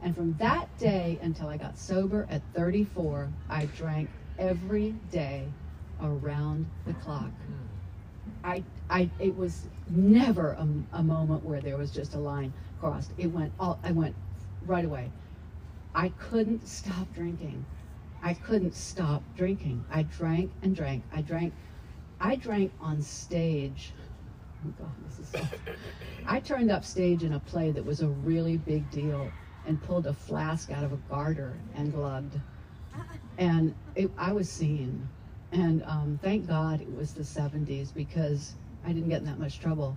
And from that day until I got sober at 34, I drank every day around the clock. It was never a moment where there was just a line crossed. I went right away. I couldn't stop drinking. I couldn't stop drinking. I drank and drank. I drank on stage. Oh God, this is so. I turned up stage in a play that was a really big deal and pulled a flask out of a garter and glugged. And I was seen. And thank God it was the 70s because I didn't get in that much trouble.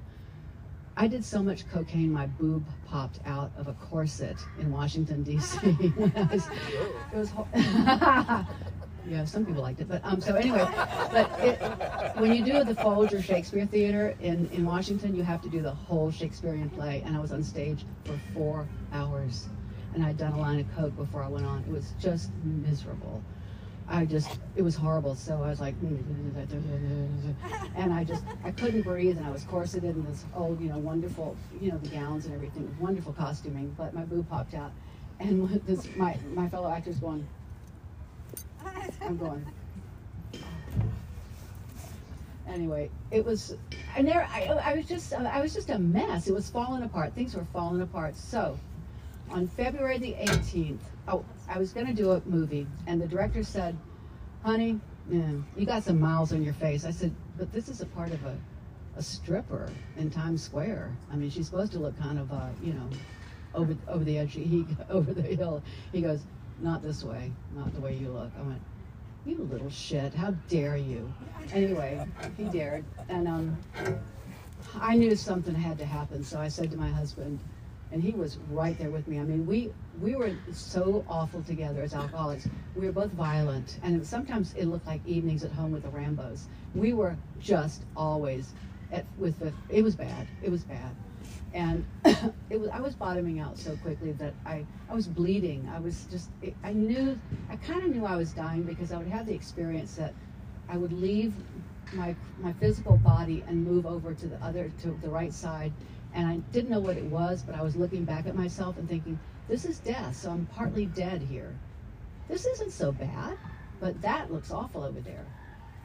I did so much cocaine, my boob popped out of a corset in Washington, D.C. Yeah, some people liked it, but so anyway, when you do the Folger Shakespeare Theater in Washington, you have to do the whole Shakespearean play, and I was on stage for 4 hours, and I'd done a line of coke before I went on. It was just miserable. It was horrible. So I was like, and I couldn't breathe, and I was corseted in this old, you know, wonderful, you know, the gowns and everything, wonderful costuming, but my boob popped out. And my fellow actor's going, I'm going. Anyway, it was, I was just a mess. It was falling apart. Things were falling apart. So on February the 18th, I was going to do a movie, and the director said, honey, you got some miles on your face. I said, but this is a part of a stripper in Times Square. I mean, she's supposed to look kind of, you know, over the edge, over the hill. He goes, not this way, not the way you look. I went, you little shit, how dare you? Anyway, he dared, and I knew something had to happen, so I said to my husband, and he was right there with me. I mean, we were so awful together as alcoholics. We were both violent, and sometimes it looked like evenings at home with the Rambos. We were just always it was bad. It was bad, and I was bottoming out so quickly that I was bleeding. I was just I kind of knew I was dying because I would have the experience that I would leave my physical body and move over to the right side. And I didn't know what it was, but I was looking back at myself and thinking, this is death, so I'm partly dead here. This isn't so bad, but that looks awful over there.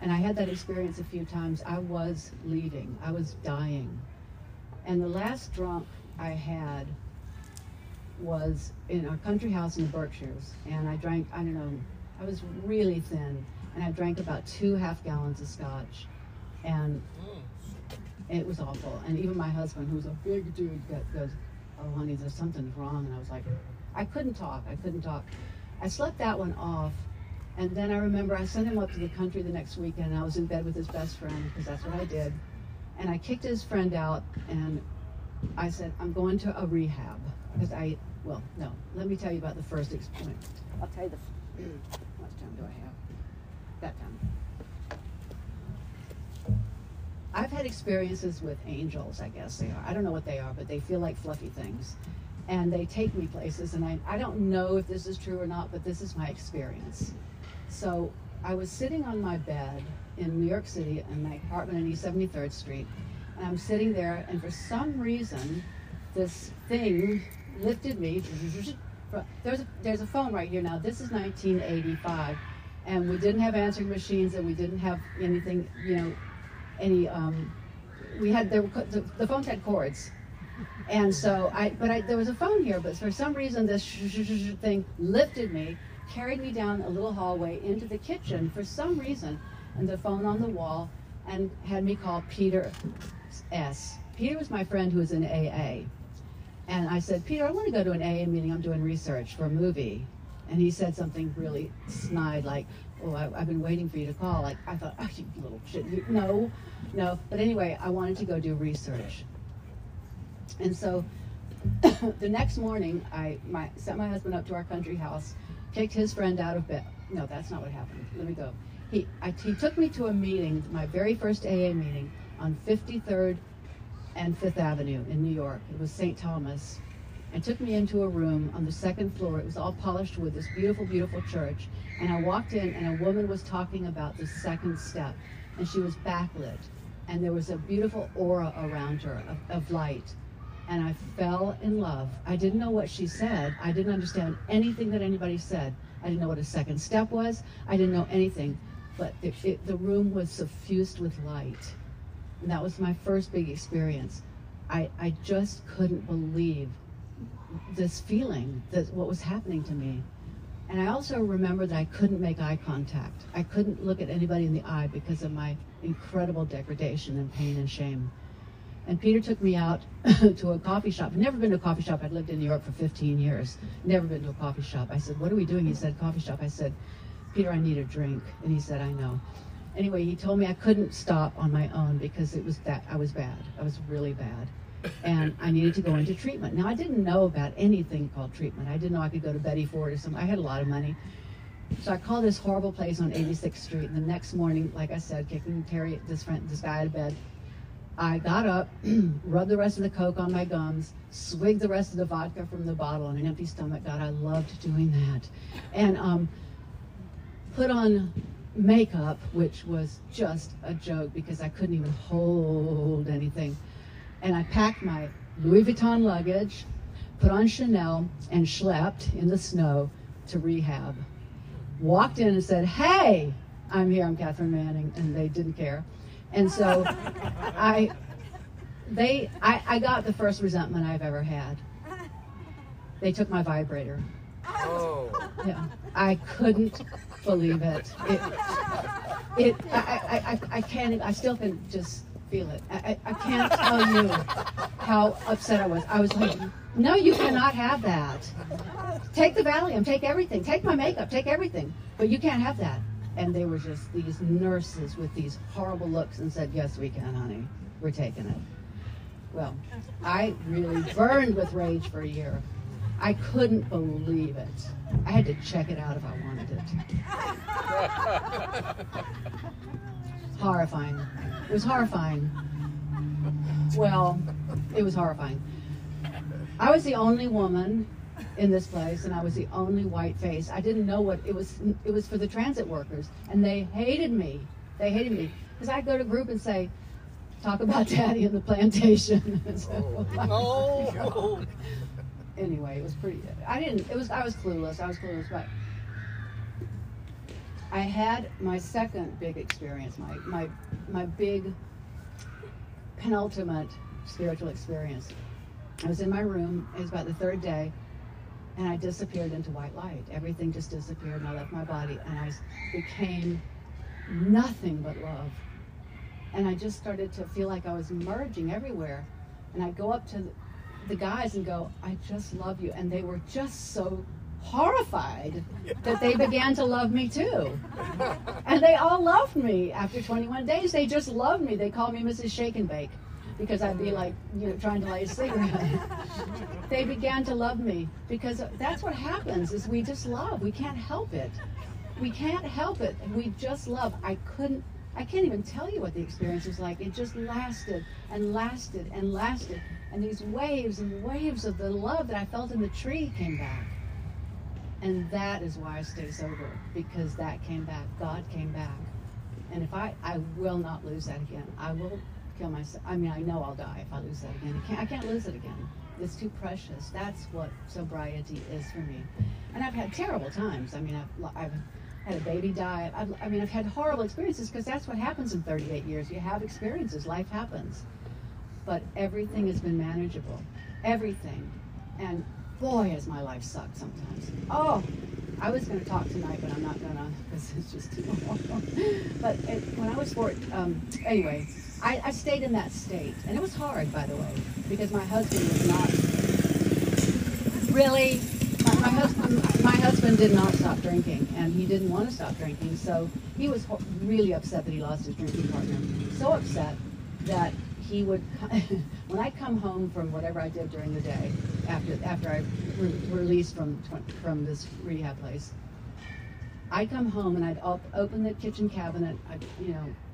And I had that experience a few times. I was leaving. I was dying. And the last drunk I had was in our country house in the Berkshires. And I drank, I don't know, I was really thin. And I drank about 2 half gallons of scotch. And it was awful, and even my husband, who was a big dude, goes, oh honey, there's something wrong, and I was like, I couldn't talk. I slept that one off, and then I remember I sent him up to the country the next weekend, and I was in bed with his best friend, because that's what I did, and I kicked his friend out, and I said, I'm going to a rehab, because let me tell you about the first experience. I'll tell you how much time do I have? That time. I've had experiences with angels, I guess they are. I don't know what they are, but they feel like fluffy things. And they take me places, and I don't know if this is true or not, but this is my experience. So I was sitting on my bed in New York City in my apartment on E 73rd Street, and I'm sitting there, and for some reason, this thing lifted me. There's a phone right here now. This is 1985, and we didn't have answering machines, and we didn't have anything, you know, we had, the phones had cords, And so there was a phone here, but for some reason this thing lifted me, carried me down a little hallway into the kitchen for some reason, and the phone on the wall, and had me call Peter S. Peter was my friend who was in AA. And I said, Peter, I want to go to an AA meeting. I'm doing research for a movie. And he said something really snide, like, oh, I've been waiting for you to call. Like, I thought, oh, you little shit. No. But anyway, I wanted to go do research. And so the next morning, I sent my husband up to our country house, kicked his friend out of bed. No, that's not what happened. Let me go. He took me to a meeting, my very first AA meeting, on 53rd and 5th Avenue in New York. It was St. Thomas. And took me into a room on the second floor. It was all polished wood, this beautiful, beautiful church. And I walked in, and a woman was talking about the second step. And she was backlit. And there was a beautiful aura around her of light. And I fell in love. I didn't know what she said. I didn't understand anything that anybody said. I didn't know what a second step was. I didn't know anything. But the room was suffused with light. And that was my first big experience. I just couldn't believe this feeling, what was happening to me. And I also remember that I couldn't make eye contact. I couldn't look at anybody in the eye because of my incredible degradation and pain and shame. And Peter took me out to a coffee shop. I'd never been to a coffee shop. I'd lived in New York for 15 years. Never been to a coffee shop. I said, what are we doing? He said, coffee shop. I said, Peter, I need a drink. And he said, I know. Anyway, he told me I couldn't stop on my own because it was that I was bad. I was really bad. And I needed to go into treatment. Now, I didn't know about anything called treatment. I didn't know I could go to Betty Ford or something. I had a lot of money. So I called this horrible place on 86th Street. And the next morning, like I said, kicking Terry, this guy, out of bed, I got up, rubbed the rest of the Coke on my gums, swigged the rest of the vodka from the bottle on an empty stomach. God, I loved doing that. And put on makeup, which was just a joke because I couldn't even hold anything. And I packed my Louis Vuitton luggage, put on Chanel, and schlepped in the snow to rehab. Walked in and said, hey, I'm here, I'm Catherine Manning, and they didn't care. And so I got the first resentment I've ever had. They took my vibrator. Oh. Yeah, I couldn't believe it. I still can just feel it. I can't tell you how upset I was. I was like, no, you cannot have that. Take the Valium, take everything, take my makeup, take everything, but you can't have that. And they were just these nurses with these horrible looks and said, yes, we can, honey. We're taking it. Well, I really burned with rage for a year. I couldn't believe it. I had to check it out if I wanted it. Horrifying. It was horrifying. Well, it was horrifying. I was the only woman in this place, and I was the only white face. I didn't know what it was. It was for the transit workers, and they hated me. They hated me because I'd go to a group and say, "Talk about Daddy and the plantation." Anyway, it was pretty. I didn't. It was. I was clueless. But I had my second big experience. My big penultimate spiritual experience. I was in my room. It was about the third day. And I disappeared into white light. Everything just disappeared, and I left my body, and I became nothing but love. And I just started to feel like I was merging everywhere. And I go up to the guys and go, I just love you. And they were just so horrified that they began to love me too. And they all loved me. After 21 days, they just loved me. They called me Mrs. Shake and Bake because I'd be like, you know, trying to light a cigarette. They began to love me because that's what happens is we just love. We can't help it. We can't help it. We just love. I can't even tell you what the experience was like. It just lasted and lasted and lasted. And these waves and waves of the love that I felt in the tree came back. And that is why I stay sober, because that came back. God came back. And if I will not lose that again. I will kill myself. I mean, I know I'll die if I lose that again. I can't lose it again. It's too precious. That's what sobriety is for me. And I've had terrible times. I mean, I've had a baby die. I've had horrible experiences because that's what happens in 38 years. You have experiences. Life happens. but everything has been manageable. Everything. And boy, has my life sucked sometimes. Oh, I was going to talk tonight, but I'm not going to, because it's just too long. But when I was 14, anyway, I stayed in that state. And it was hard, by the way, because my husband was not really, my husband did not stop drinking, and he didn't want to stop drinking. So he was really upset that he lost his drinking partner. So upset that he would, when I come home from whatever I did during the day, after I released from this rehab place, I'd come home and I'd open the kitchen cabinet.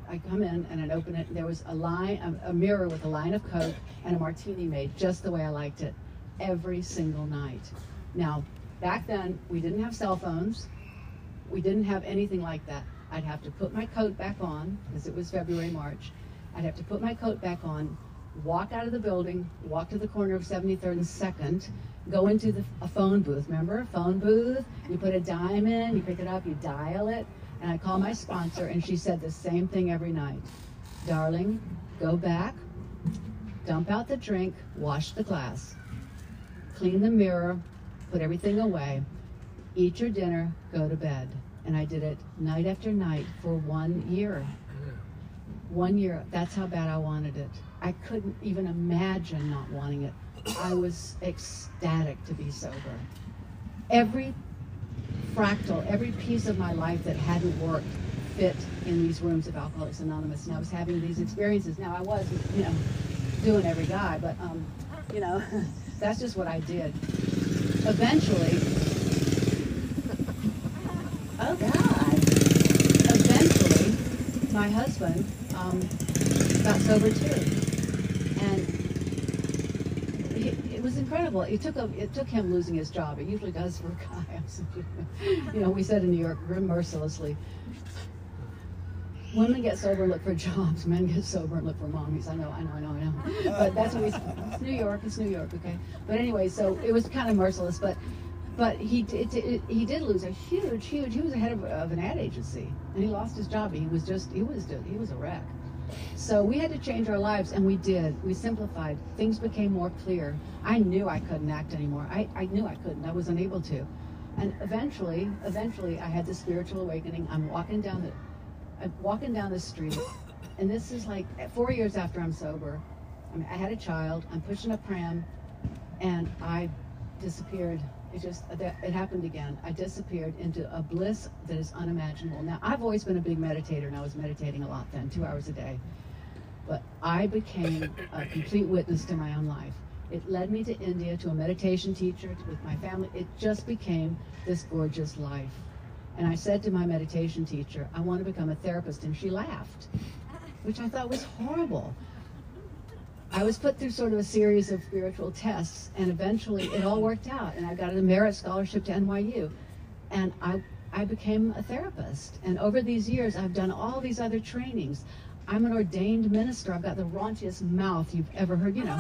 I'd come in and I'd open it. And there was a mirror with a line of Coke and a martini made just the way I liked it, every single night. Now, back then we didn't have cell phones. We didn't have anything like that. I'd have to put my coat back on because it was February, March. I'd have to put my coat back on, walk out of the building, walk to the corner of 73rd and 2nd, go into a phone booth, remember? A phone booth, you put a dime in, you pick it up, you dial it, and I call my sponsor, and she said the same thing every night. Darling, go back, dump out the drink, wash the glass, clean the mirror, put everything away, eat your dinner, go to bed. And I did it night after night for 1 year. 1 year, that's how bad I wanted it. I couldn't even imagine not wanting it. I was ecstatic to be sober. Every fractal, every piece of my life that hadn't worked fit in these rooms of Alcoholics Anonymous, and I was having these experiences. Now I wasn't, doing every guy, but that's just what I did. Eventually, oh God, eventually my husband got sober too, and it was incredible. It took him losing his job. It usually does for guys. We said in New York, grim mercilessly, women get sober and look for jobs. Men get sober and look for mommies. I know. But that's what it's New York. It's New York, okay. But anyway, so it was kind of merciless, but he did lose a huge. He was the head of an ad agency, and he lost his job. He was a wreck. So we had to change our lives, and we did. We simplified. Things became more clear. I knew I couldn't act anymore. I knew I couldn't. I was unable to. And eventually, I had the spiritual awakening. I'm walking down the street, and this is like 4 years after I'm sober. I had a child. I'm pushing a pram, and I disappeared. It happened again. I disappeared into a bliss that is unimaginable. Now, I've always been a big meditator, and I was meditating a lot then, 2 hours a day. But I became a complete witness to my own life. It led me to India, to a meditation teacher, with my family. It just became this gorgeous life. And I said to my meditation teacher, I want to become a therapist, and she laughed, which I thought was horrible. I was put through sort of a series of spiritual tests, and eventually it all worked out, and I got a merit scholarship to NYU, and I became a therapist. And over these years, I've done all these other trainings. I'm an ordained minister. I've got the raunchiest mouth you've ever heard, And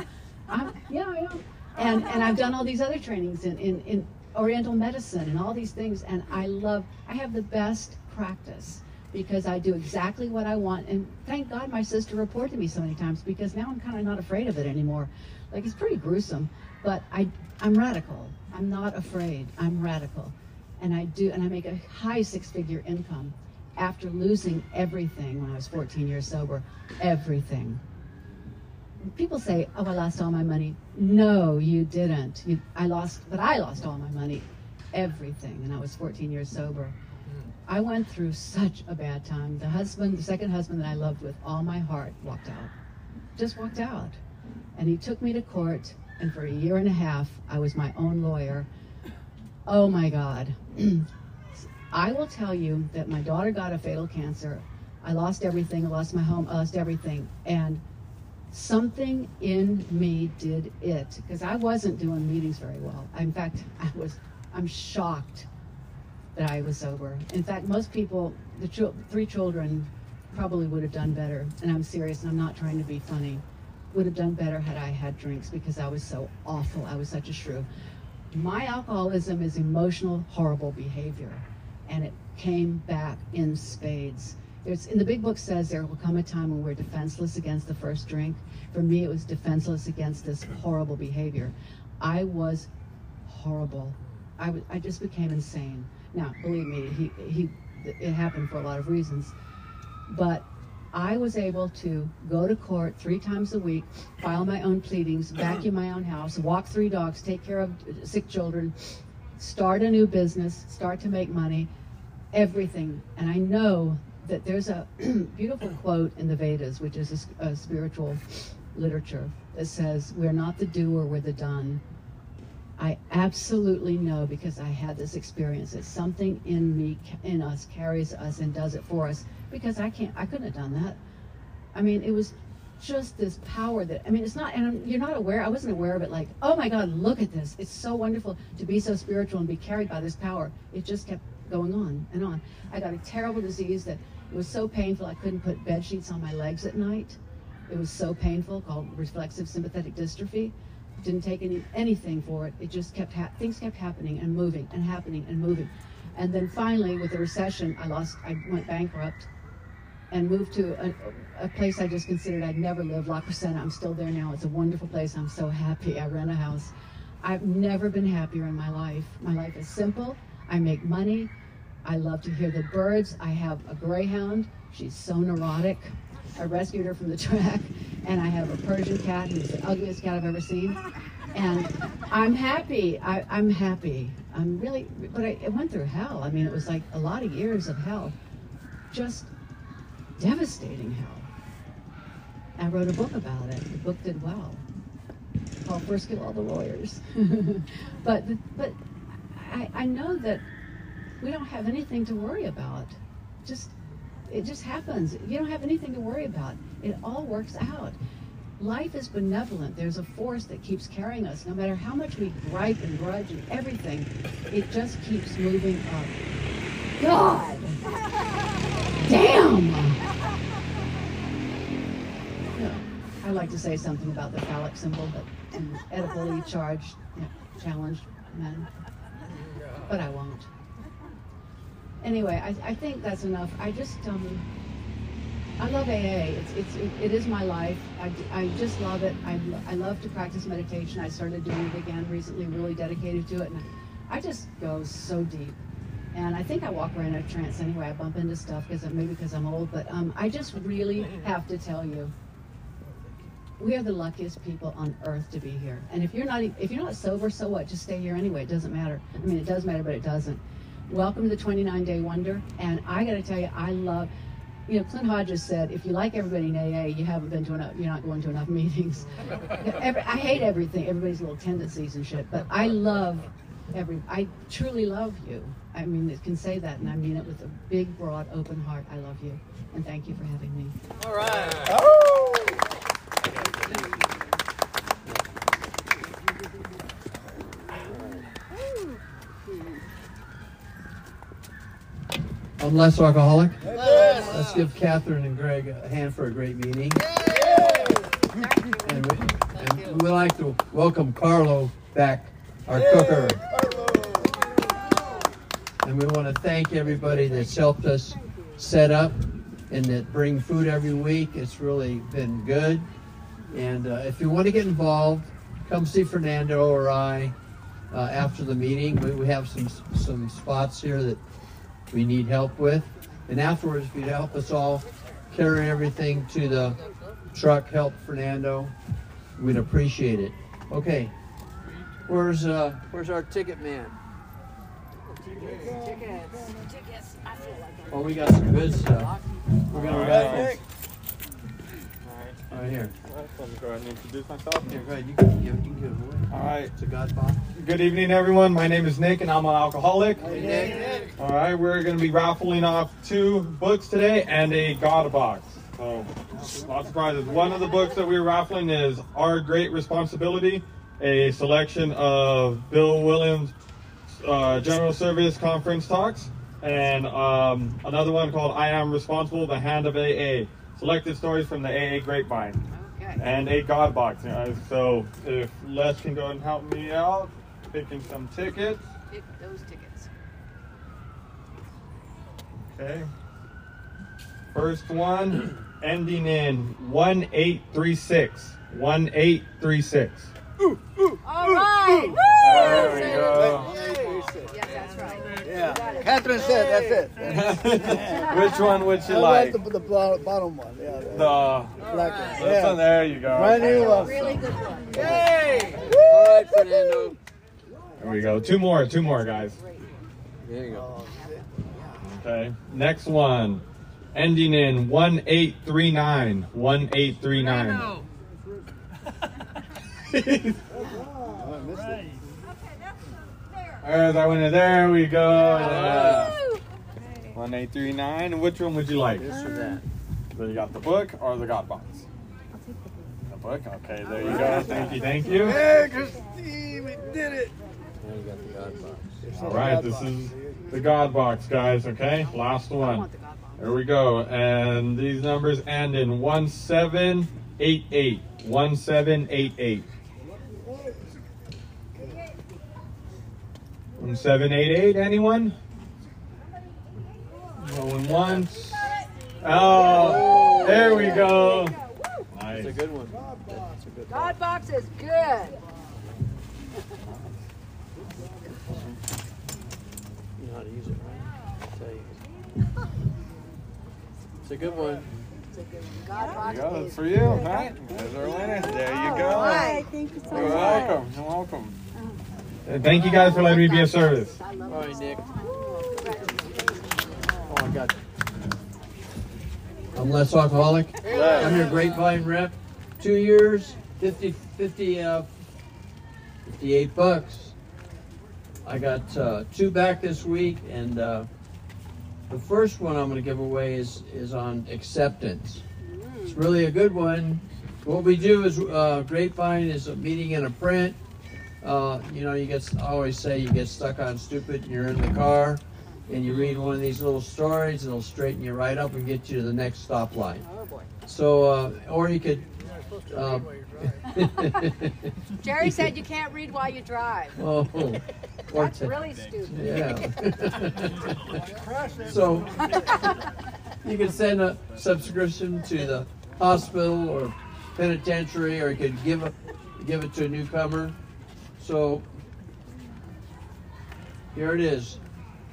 I've done all these other trainings in Oriental medicine and all these things, and I have the best practice, because I do exactly what I want. And thank God my sister reported me so many times, because now I'm kind of not afraid of it anymore. Like, it's pretty gruesome, but I'm radical. I'm not afraid, I'm radical. And I make a high six-figure income after losing everything when I was 14 years sober, everything. People say, oh, I lost all my money. No, you didn't. I lost all my money, everything, and I was 14 years sober. I went through such a bad time. The second husband that I loved with all my heart walked out, just walked out. And he took me to court, and for a year and a half, I was my own lawyer. Oh my God. I will tell you that my daughter got a fatal cancer. I lost everything, I lost my home, I lost everything. And something in me did it, because I wasn't doing meetings very well. In fact, I'm shocked that I was sober. In fact, most people, the three children probably would have done better, and I'm serious, and I'm not trying to be funny, would have done better had I had drinks, because I was so awful, I was such a shrew. My alcoholism is emotional, horrible behavior, and it came back in spades. In the big book says there will come a time when we're defenseless against the first drink. For me, it was defenseless against this horrible behavior. I was horrible. I just became insane. Now, believe me, it happened for a lot of reasons. But I was able to go to court 3 times a week, file my own pleadings, vacuum my own house, walk 3 dogs, take care of sick children, start a new business, start to make money, everything. And I know that there's a beautiful quote in the Vedas, which is a spiritual literature, that says, we're not the doer, we're the done. I absolutely know, because I had this experience, that something in me, in us, carries us and does it for us, because I couldn't have done that. I mean, it was just this power that, I mean, it's not, and you're not aware, I wasn't aware of it like, oh my God, look at this. It's so wonderful to be so spiritual and be carried by this power. It just kept going on and on. I got a terrible disease that it was so painful I couldn't put bed sheets on my legs at night. It was so painful, called reflexive sympathetic dystrophy. Didn't take anything for it. It just kept, things kept happening and moving and happening and moving. And then finally, with the recession, I went bankrupt and moved to a place I just considered I'd never lived, La Crescenta. I'm still there now. It's a wonderful place. I'm so happy. I rent a house. I've never been happier in my life. My life is simple. I make money. I love to hear the birds. I have a greyhound. She's so neurotic. I rescued her from the track, and I have a Persian cat who's the ugliest cat I've ever seen. And I'm happy. I'm happy. I'm really, but it went through hell. I mean, it was like a lot of years of hell, just devastating hell. I wrote a book about it. The book did well, called First Kill All the Lawyers. But I know that we don't have anything to worry about. It just happens. You don't have anything to worry about. It all works out. Life is benevolent. There's a force that keeps carrying us. No matter how much we gripe and grudge and everything, it just keeps moving up. God! Damn! You know, I like to say something about the phallic symbol, but an edibly charged, challenged men. But I won't. Anyway, I think that's enough. I just, I love AA. It is my life. I just love it. I love to practice meditation. I started doing it again recently, really dedicated to it. And I just go so deep. And I think I walk around in a trance anyway. I bump into stuff, maybe because I'm old. But I just really have to tell you, we are the luckiest people on earth to be here. And if you're not sober, so what? Just stay here anyway. It doesn't matter. I mean, it does matter, but it doesn't. Welcome to the 29-day wonder. And I got to tell you, I love, you know, Clint Hodges said, if you like everybody in AA, you haven't been to enough, you're not going to enough meetings. I hate everything, everybody's little tendencies and shit, but I love I truly love you. I mean, it can say that, and I mean it with a big, broad, open heart. I love you, and thank you for having me. All right. Oh! One less alcoholic. Yes. Let's give Catherine and Greg a hand for a great meeting. And we'd like to welcome Carlo back, our cooker. And we want to thank everybody that's helped us set up and that bring food every week. It's really been good. And if you want to get involved, come see Fernando or I after the meeting. We have some spots here that we need help with, and afterwards, if you'd help us all carry everything to the truck, help Fernando, we'd appreciate it. Okay, where's our ticket man? Tickets. Oh, we got some good stuff. We're gonna right. All right, here. Let me go ahead and introduce myself. Here, go ahead. You can give it away. All right. It's a God box. Good evening, everyone. My name is Nick, and I'm an alcoholic. Hey, Nick. All right, we're going to be raffling off 2 books today and a God box. So, lots of prizes. One of the books that we're raffling is Our Great Responsibility, a selection of Bill Williams' General Service Conference talks, and another one called I Am Responsible, The Hand of AA. Selected stories from the AA Grapevine. Okay. And a God box. So if Les can go and help me out, picking some tickets. Pick those tickets. Okay. First one ending in 1836. 1836. Ooh, ooh, all ooh, right. Ooh. There we go. Yeah, that's right. Yeah. Catherine said that's it. Which one would you like? The bottom one. Yeah. The black one. This one, there you go. Brand new one. Really good one. Yay! All right, Fernando. There we go. Two more, guys. There you go. Okay. Next one. Ending in 1839. 1839. Right. That went in there. We go. Yeah. 1839. Which one would you like? This or that? So you got the book or the God box? I'll take the book. The book. Okay. There you go. Thank you. Hey, Christine, we did it. Now you got the God box. All right. This is the God box, guys. Okay. Last one. There we go. And these numbers end in 1788. 1788. 1788. Anyone? Going once. Oh, there we go. Nice. That's a good one. God box is good. You know how to use it, right? It's a good one. God there you go. It's for you, right? There's our winner. There you go. All right. Thank you so much. You're welcome. You're welcome. Thank you guys for letting me be of service. All right, Nick. Oh, my God. I'm Les Alcoholic. I'm your Grapevine rep. 2 years, 58 bucks. I got two back this week, and the first one I'm going to give away is on acceptance. It's really a good one. What we do is Grapevine is a meeting and a print. You know, I always say you get stuck on stupid, and you're in the car, and you read one of these little stories, and it'll straighten you right up and get you to the next stop line. Oh boy! So, or you could. Jerry said you can't read while you drive. Oh. That's really stupid. Yeah. So you can send a subscription to the hospital or penitentiary, or you could give it to a newcomer. So here it is,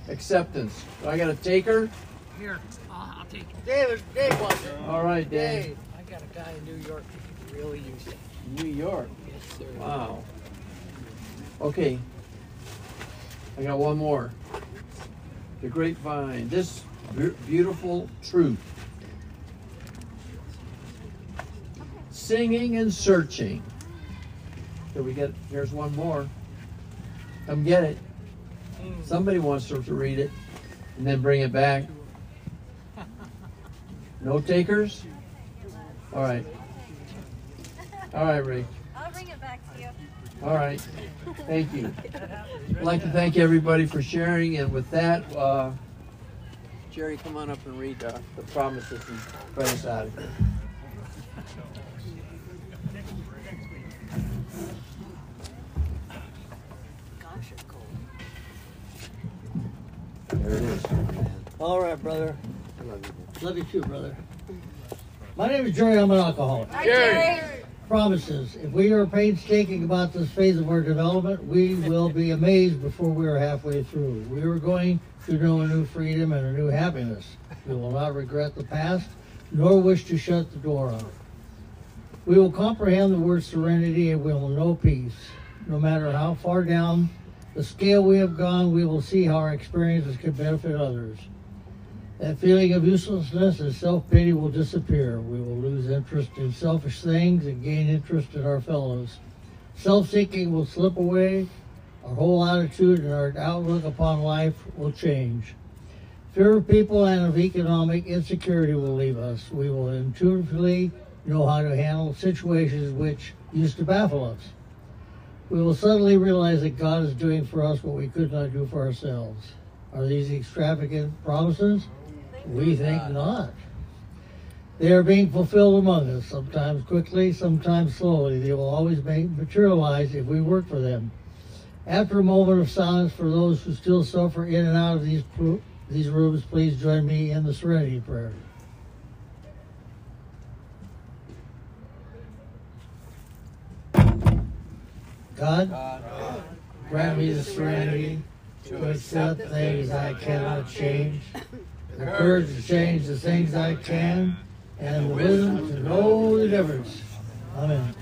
acceptance. Do I got a taker? Here, I'll take it. Dave wants it. All right, Dave. I got a guy in New York that could really use it. New York? Yes, sir. Wow. Okay. I got one more. The Grapevine. This beautiful truth. Singing and searching. Did we get? Here's one more. Come get it. Somebody wants to read it, and then bring it back. No takers. All right. All right, Rick. I'll bring it back to you. All right. Thank you. I'd like to thank everybody for sharing, and with that, Jerry, come on up and read the promises and pray us out of here. There it is. All right, brother. I love you. Love you too, brother. My name is Jerry. I'm an alcoholic. Hi, Jerry. Promises. If we are painstaking about this phase of our development, we will be amazed before we are halfway through. We are going to know a new freedom and a new happiness. We will not regret the past, nor wish to shut the door on it. We will comprehend the word serenity, and we will know peace. No matter how far down the scale we have gone, we will see how our experiences can benefit others. That feeling of uselessness and self-pity will disappear. We will lose interest in selfish things and gain interest in our fellows. Self-seeking will slip away. Our whole attitude and our outlook upon life will change. Fear of people and of economic insecurity will leave us. We will intuitively know how to handle situations which used to baffle us. We will suddenly realize that God is doing for us what we could not do for ourselves. Are these extravagant promises? We think not. They are being fulfilled among us, sometimes quickly, sometimes slowly. They will always materialize if we work for them. After a moment of silence for those who still suffer in and out of these rooms, please join me in the serenity prayer. God, grant me the serenity to accept things I cannot change, the courage to change the things I can, and the wisdom to know the difference. Amen.